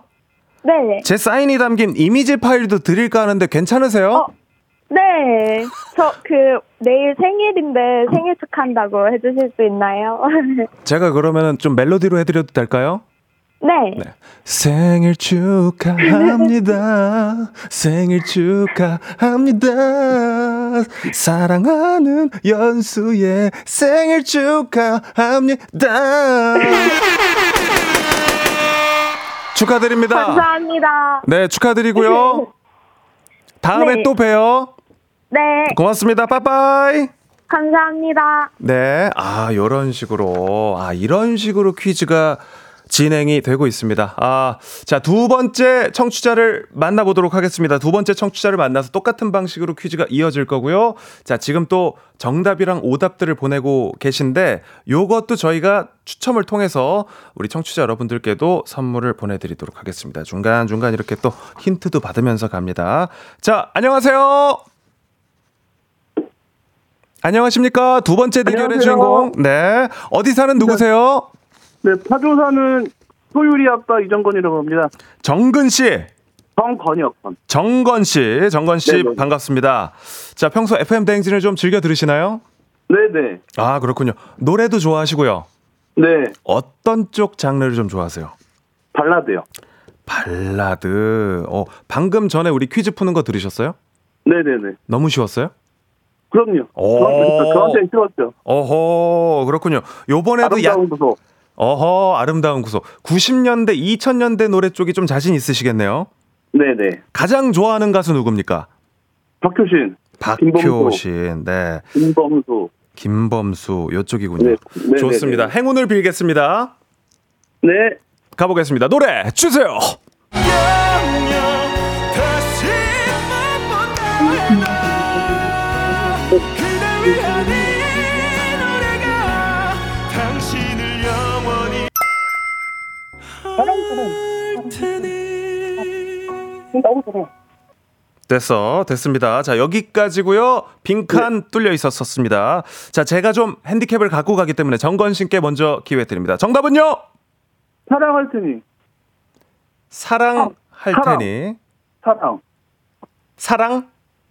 네. 제 사인이 담긴 이미지 파일도 드릴까 하는데 괜찮으세요? 네. 저 그 내일 생일인데 생일 축한다고 해 주실 수 있나요? 제가 그러면은 좀 멜로디로 해 드려도 될까요? 네. 네. 생일 축하합니다. 생일 축하합니다. 사랑하는 연수의 생일 축하합니다. 축하드립니다. 감사합니다. 네, 축하드리고요. 다음에 네. 또 봬요. 네. 고맙습니다. 빠이빠이. 감사합니다. 네. 아, 요런 식으로. 아, 이런 식으로 퀴즈가 진행이 되고 있습니다. 아, 자, 두 번째 청취자를 만나보도록 하겠습니다. 두 번째 청취자를 만나서 똑같은 방식으로 퀴즈가 이어질 거고요. 자, 지금 또 정답이랑 오답들을 보내고 계신데 요것도 저희가 추첨을 통해서 우리 청취자 여러분들께도 선물을 보내드리도록 하겠습니다. 중간중간 이렇게 또 힌트도 받으면서 갑니다. 자, 안녕하세요. 안녕하십니까. 두 번째 대결의 주인공. 네. 어디 사는 누구세요? 네, 파주사는 소유리 아빠 이정건이라고 합니다. 정근 씨. 정건이요. 정건 씨. 정건 씨 네네. 반갑습니다. 자, 평소 FM 대행진을 좀 즐겨 들으시나요? 네네. 아, 그렇군요. 노래도 좋아하시고요. 네. 어떤 쪽 장르를 좀 좋아하세요? 발라드요. 발라드. 방금 전에 우리 퀴즈 푸는 거 들으셨어요? 네네네. 너무 쉬웠어요? 그럼요. 저한테는 쉬웠죠. 어허, 그렇군요. 요번에도 아름다운 구석. 90년대, 2000년대 노래 쪽이 좀 자신 있으시겠네요. 네네. 가장 좋아하는 가수 누굽니까? 박효신, 네. 김범수, 요쪽이군요. 네. 좋습니다. 행운을 빌겠습니다. 네. 가보겠습니다. 노래 주세요. 됐습니다. 자, 여기까지고요. 빈칸 뚫려 있었습니다. 자, 제가 좀 핸디캡을 갖고 가기 때문에 정건 씨께 먼저 기회 드립니다. 정답은요? 사랑할 테니.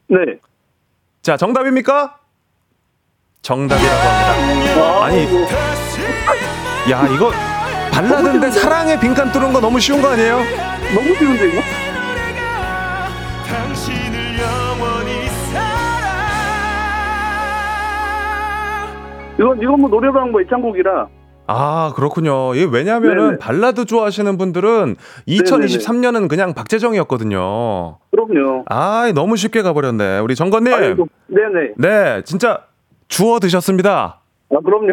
네. 자, 정답입니까? 정답이라고 합니다. 아니, 야, 이거 발라드인데 사랑에 빈칸 뚫은 거 너무 쉬운 거 아니에요? 너무 쉬운데 이거? 이건 뭐 노래방 뭐 애창곡이라. 아, 그렇군요. 예, 왜냐면은 발라드 좋아하시는 분들은 2023년은 그냥 박재정이었거든요. 그럼요. 아, 너무 쉽게 가버렸네. 우리 정건님. 아이고, 네네. 네, 진짜 주워 드셨습니다. 아, 그럼요.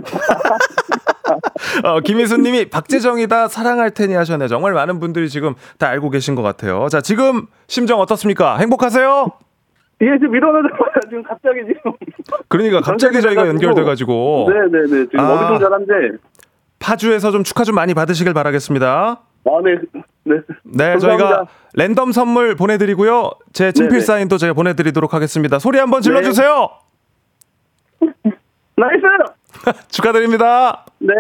김희수님이 박재정이다 사랑할 테니 하셨네요. 정말 많은 분들이 지금 다 알고 계신 것 같아요. 자, 지금 심정 어떻습니까? 행복하세요? 예, 지금 일어나자마자 지금 갑자기. 그러니까 갑자기 저희가 연결돼가지고. 네네네. 지금 머리 좀 잘한데. 파주에서 좀 축하 좀 많이 받으시길 바라겠습니다. 아, 네. 네. 네, 저희가 랜덤 선물 보내드리고요. 제 친필 사인도 제가 보내드리도록 하겠습니다. 소리 한번 질러주세요. 나이스! 축하드립니다. 네.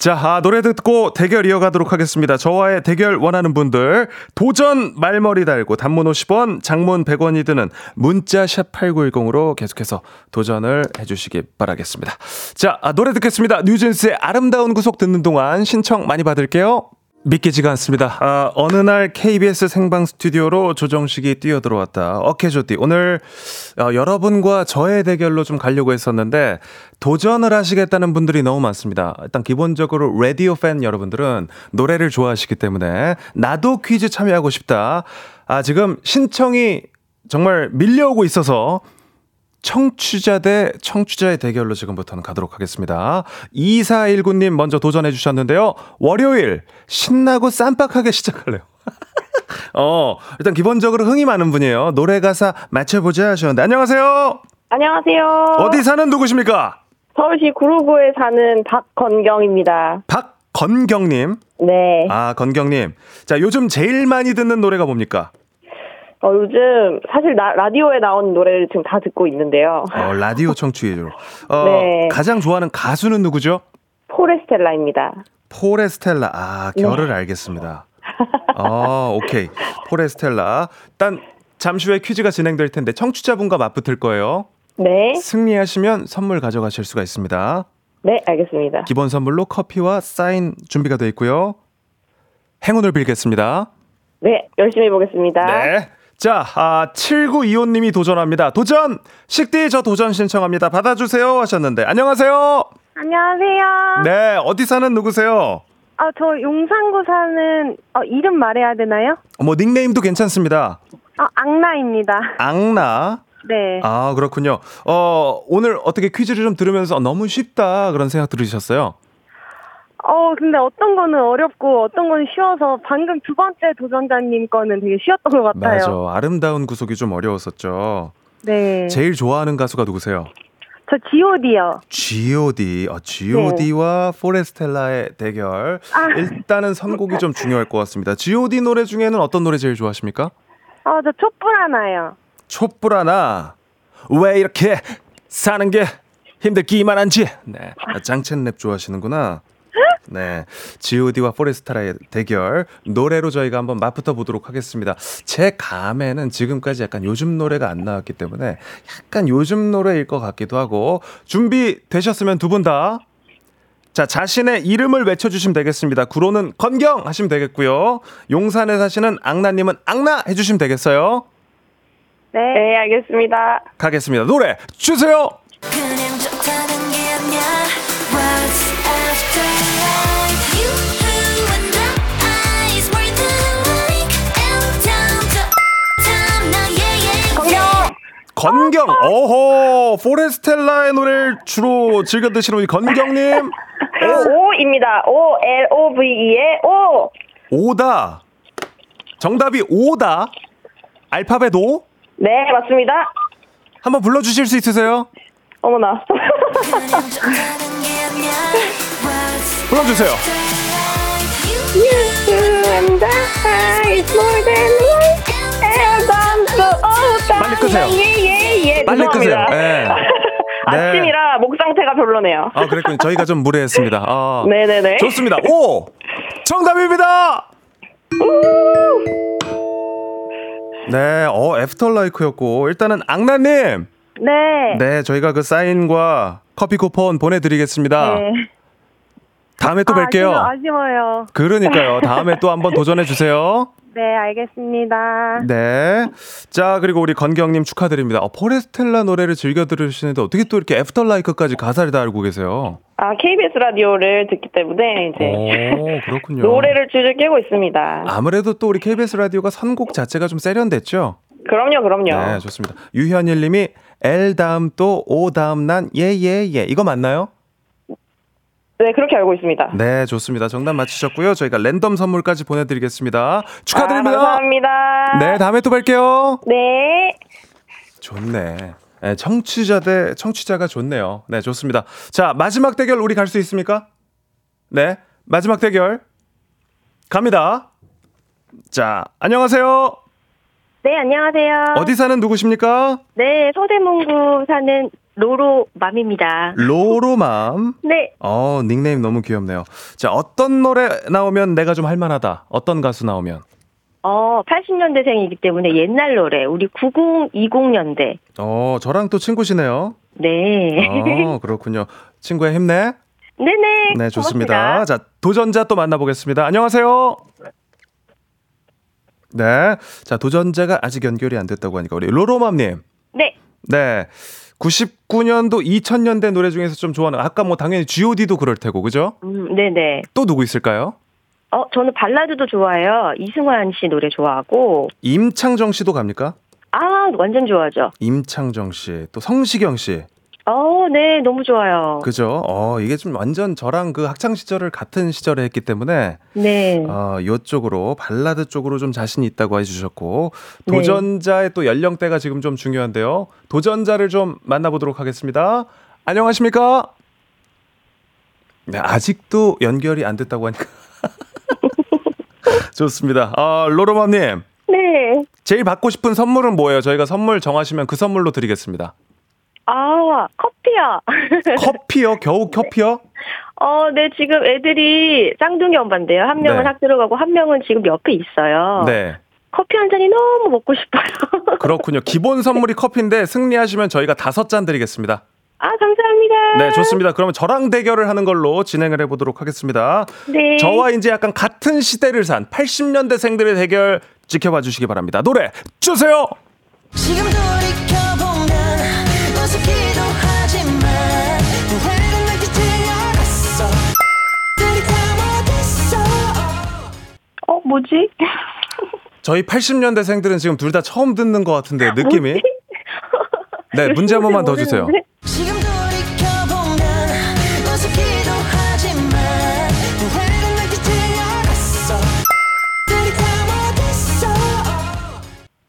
자, 노래 듣고 대결 이어가도록 하겠습니다. 저와의 대결 원하는 분들 도전 말머리 달고 단문 50원, 장문 100원이 드는 문자 샵 8910으로 계속해서 도전을 해주시기 바라겠습니다. 자, 노래 듣겠습니다. 뉴진스의 아름다운 구속 듣는 동안 신청 많이 받을게요. 믿기지가 않습니다. 어느 날 KBS 생방 스튜디오로 조정식이 뛰어들어왔다. 어케조띠. 오늘 여러분과 저의 대결로 좀 가려고 했었는데 도전을 하시겠다는 분들이 너무 많습니다. 일단 기본적으로 라디오 팬 여러분들은 노래를 좋아하시기 때문에 나도 퀴즈 참여하고 싶다. 지금 신청이 정말 밀려오고 있어서 청취자 대 청취자의 대결로 지금부터는 가도록 하겠습니다. 2419님 먼저 도전해 주셨는데요. 월요일 신나고 쌈박하게 시작할래요. 일단 기본적으로 흥이 많은 분이에요. 노래 가사 맞춰보자 하셨는데 안녕하세요. 안녕하세요. 어디 사는 누구십니까? 서울시 구로구에 사는 박건경입니다. 박건경님. 네. 건경님. 자, 요즘 제일 많이 듣는 노래가 뭡니까? 요즘 사실 라디오에 나온 노래를 지금 다 듣고 있는데요. 라디오 청취율. 네. 가장 좋아하는 가수는 누구죠? 포레스텔라입니다. 포레스텔라. 결을 네. 알겠습니다. 오케이. 포레스텔라. 일단 잠시 후에 퀴즈가 진행될 텐데 청취자분과 맞붙을 거예요. 네. 승리하시면 선물 가져가실 수가 있습니다. 네, 알겠습니다. 기본 선물로 커피와 사인 준비가 돼 있고요. 행운을 빌겠습니다. 네, 열심히 해보겠습니다. 네. 자, 7925님이 도전합니다. 도전! 식디 저 도전 신청합니다. 받아주세요 하셨는데 안녕하세요. 안녕하세요. 네, 어디 사는 누구세요? 저 용산구 사는 이름 말해야 되나요? 닉네임도 괜찮습니다. 악나입니다. 악나? 네. 그렇군요. 오늘 어떻게 퀴즈를 좀 들으면서 너무 쉽다 그런 생각 들으셨어요? 근데 어떤 거는 어렵고 어떤 건 쉬워서 방금 두 번째 도전자님 거는 되게 쉬웠던 것 같아요. 맞아. 아름다운 구속이 좀 어려웠었죠. 네. 제일 좋아하는 가수가 누구세요? 저 G.O.D요. G.O.D. G.O.D와 네. 포레스텔라의 대결. 일단은 선곡이 좀 중요할 것 같습니다. G.O.D. 노래 중에는 어떤 노래 제일 좋아하십니까? 저 촛불 하나요. 촛불 하나. 왜 이렇게 사는 게 힘들기만 한지. 네. 장첸랩 좋아하시는구나. 네, G.O.D와 포레스텔라의 대결 노래로 저희가 한번 맞붙어 보도록 하겠습니다. 제 감에는 지금까지 약간 요즘 노래가 안 나왔기 때문에 약간 요즘 노래일 것 같기도 하고 준비 되셨으면 두 분 다 자, 자신의 이름을 외쳐주시면 되겠습니다. 구로는 건경 하시면 되겠고요. 용산에 사시는 악나님은 악나 해주시면 되겠어요. 네, 네 알겠습니다. 가겠습니다. 노래 주세요. 그냥 좋다는 게 아니야. What's after? 건경, 어허, 포레스텔라의 노래를 주로 즐겨 드시는 우리 건경님. 오입니다. O L O V E의 O. 오다. 정답이 오다. 알파벳 O? 네, 맞습니다. 한번 불러주실 수 있으세요? 어머나. 불러주세요. 빨리 끄세요. 빨리 끄세요. 네. 아침이라 목 상태가 별로네요. 그랬군요. 저희가 좀 무례했습니다. 네네네. 좋습니다. 오! 정답입니다! 네, 애프터라이크였고, 일단은 악나님! 네. 네, 저희가 그 사인과 커피 쿠폰 보내드리겠습니다. 네. 다음에 또 뵐게요. 아쉬워요. 그러니까요. 다음에 또 한번 도전해주세요. 네, 알겠습니다. 네. 자, 그리고 우리 건경님 축하드립니다. 포레스텔라 노래를 즐겨 들으시는데 어떻게 또 이렇게 애프터라이크까지 가사를 다 알고 계세요? KBS 라디오를 듣기 때문에 이제. 그렇군요. 노래를 줄줄 깨고 있습니다. 아무래도 또 우리 KBS 라디오가 선곡 자체가 좀 세련됐죠? 그럼요, 그럼요. 네, 좋습니다. 유현일 님이 L 다음 또 O 다음 난 예. 이거 맞나요? 네, 그렇게 알고 있습니다. 네, 좋습니다. 정답 맞히셨고요. 저희가 랜덤 선물까지 보내드리겠습니다. 축하드립니다. 감사합니다. 네, 다음에 또 뵐게요. 네. 좋네. 네, 청취자 대 청취자가 좋네요. 네, 좋습니다. 자, 마지막 대결 우리 갈 수 있습니까? 네, 마지막 대결 갑니다. 자, 안녕하세요. 네, 안녕하세요. 어디 사는 누구십니까? 네, 서대문구 사는 로로맘입니다. 로로맘. 네. 닉네임 너무 귀엽네요. 자, 어떤 노래 나오면 내가 좀 할만하다. 어떤 가수 나오면? 80년대생이기 때문에 옛날 노래. 우리 90, 20년대. 저랑 또 친구시네요. 네. 그렇군요. 친구야 힘내. 네네. 네, 좋습니다. 고맙습니다. 자, 도전자 또 만나보겠습니다. 안녕하세요. 네. 자, 도전자가 아직 연결이 안 됐다고 하니까 우리 로로맘님. 네. 네. 99년도 2000년대 노래 중에서 좀 좋아하는, 아까 뭐 당연히 G.O.D도 그럴 테고, 그죠? 네네. 또 누구 있을까요? 저는 발라드도 좋아해요. 이승환 씨 노래 좋아하고. 임창정 씨도 갑니까? 아, 완전 좋아하죠. 임창정 씨, 또 성시경 씨. 네, 너무 좋아요. 그죠? 이게 좀 완전 저랑 그 학창 시절을 같은 시절에 했기 때문에. 네. 요쪽으로, 발라드 쪽으로 좀 자신이 있다고 해주셨고. 도전자의 또 연령대가 지금 좀 중요한데요. 도전자를 좀 만나보도록 하겠습니다. 안녕하십니까? 네, 아직도 연결이 안 됐다고 하니까. 좋습니다. 로로맘님. 네. 제일 받고 싶은 선물은 뭐예요? 저희가 선물 정하시면 그 선물로 드리겠습니다. 커피요. 커피요? 겨우 커피요? 네. 네, 지금 애들이 쌍둥이 엄마인데요. 한 명은 학 들어가고 한 명은 지금 옆에 있어요. 네. 커피 한 잔이 너무 먹고 싶어요. 그렇군요. 기본 선물이 커피인데 승리하시면 저희가 5잔 드리겠습니다. 감사합니다. 네, 좋습니다. 그러면 저랑 대결을 하는 걸로 진행을 해보도록 하겠습니다. 네. 저와 이제 약간 같은 시대를 산 80년대생들의 대결 지켜봐 주시기 바랍니다. 노래 주세요. 지금 돌이켜보면 웃기도 하지만 후회는 내게 들려갔어. 뭐지? 저희 80년대생들은 지금 둘 다 처음 듣는 것 같은데 느낌이. 뭐지? 네, 문제 한 번만 더 주세요. 지금 돌이켜보면 웃기도 하지만 후회는 내게 들려갔어.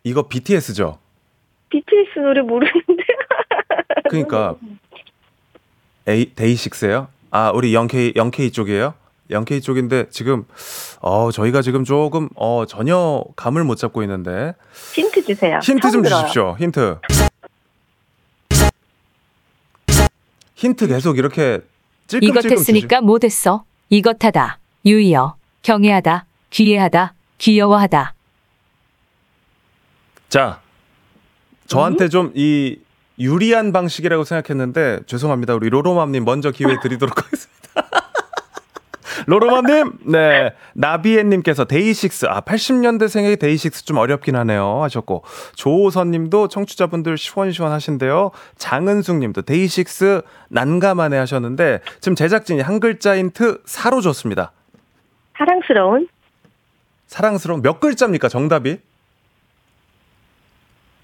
이거 BTS죠? BTS 노래 모르는데. 그러니까 데이식스예요? 우리 영케이 쪽이에요? 영케이 쪽인데 지금 저희가 지금 조금 전혀 감을 못 잡고 있는데. 힌트 주세요. 힌트 좀 주십시오. 힌트 계속 이렇게 찔끔찔끔. 이것 했으니까 주시... 못했어. 이것하다. 유의어. 경애하다. 귀애하다. 귀여워하다. 자, 저한테 좀 이 유리한 방식이라고 생각했는데 죄송합니다. 우리 로로맘님 먼저 기회 드리도록 하겠습니다. 로로맘님, 네, 나비애님께서 데이식스, 80년대생의 데이식스 좀 어렵긴 하네요 하셨고, 조호선님도 청취자분들 시원시원하신데요. 장은숙님도 데이식스 난감하네 하셨는데 지금 제작진이 한 글자 힌트 사로 줬습니다. 사랑스러운? 사랑스러운 몇 글자입니까 정답이?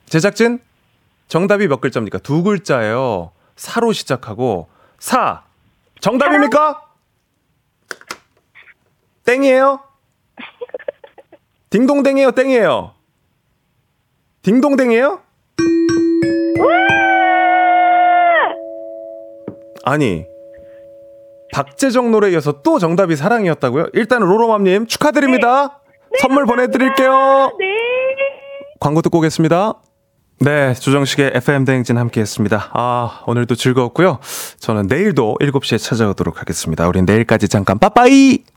제작진, 정답이 몇 글자입니까? 2글자예요. 사로 시작하고. 사 정답입니까? 땡이에요? 딩동댕이에요? 땡이에요? 딩동댕이에요? 아니, 박재정 노래에 이어서 또 정답이 사랑이었다고요? 일단 로로맘님 축하드립니다. 네. 선물 보내드릴게요. 네. 광고 듣고 오겠습니다. 네, 조정식의 FM 대행진 함께했습니다. 오늘도 즐거웠고요. 저는 내일도 7시에 찾아오도록 하겠습니다. 우린 내일까지 잠깐 빠빠이.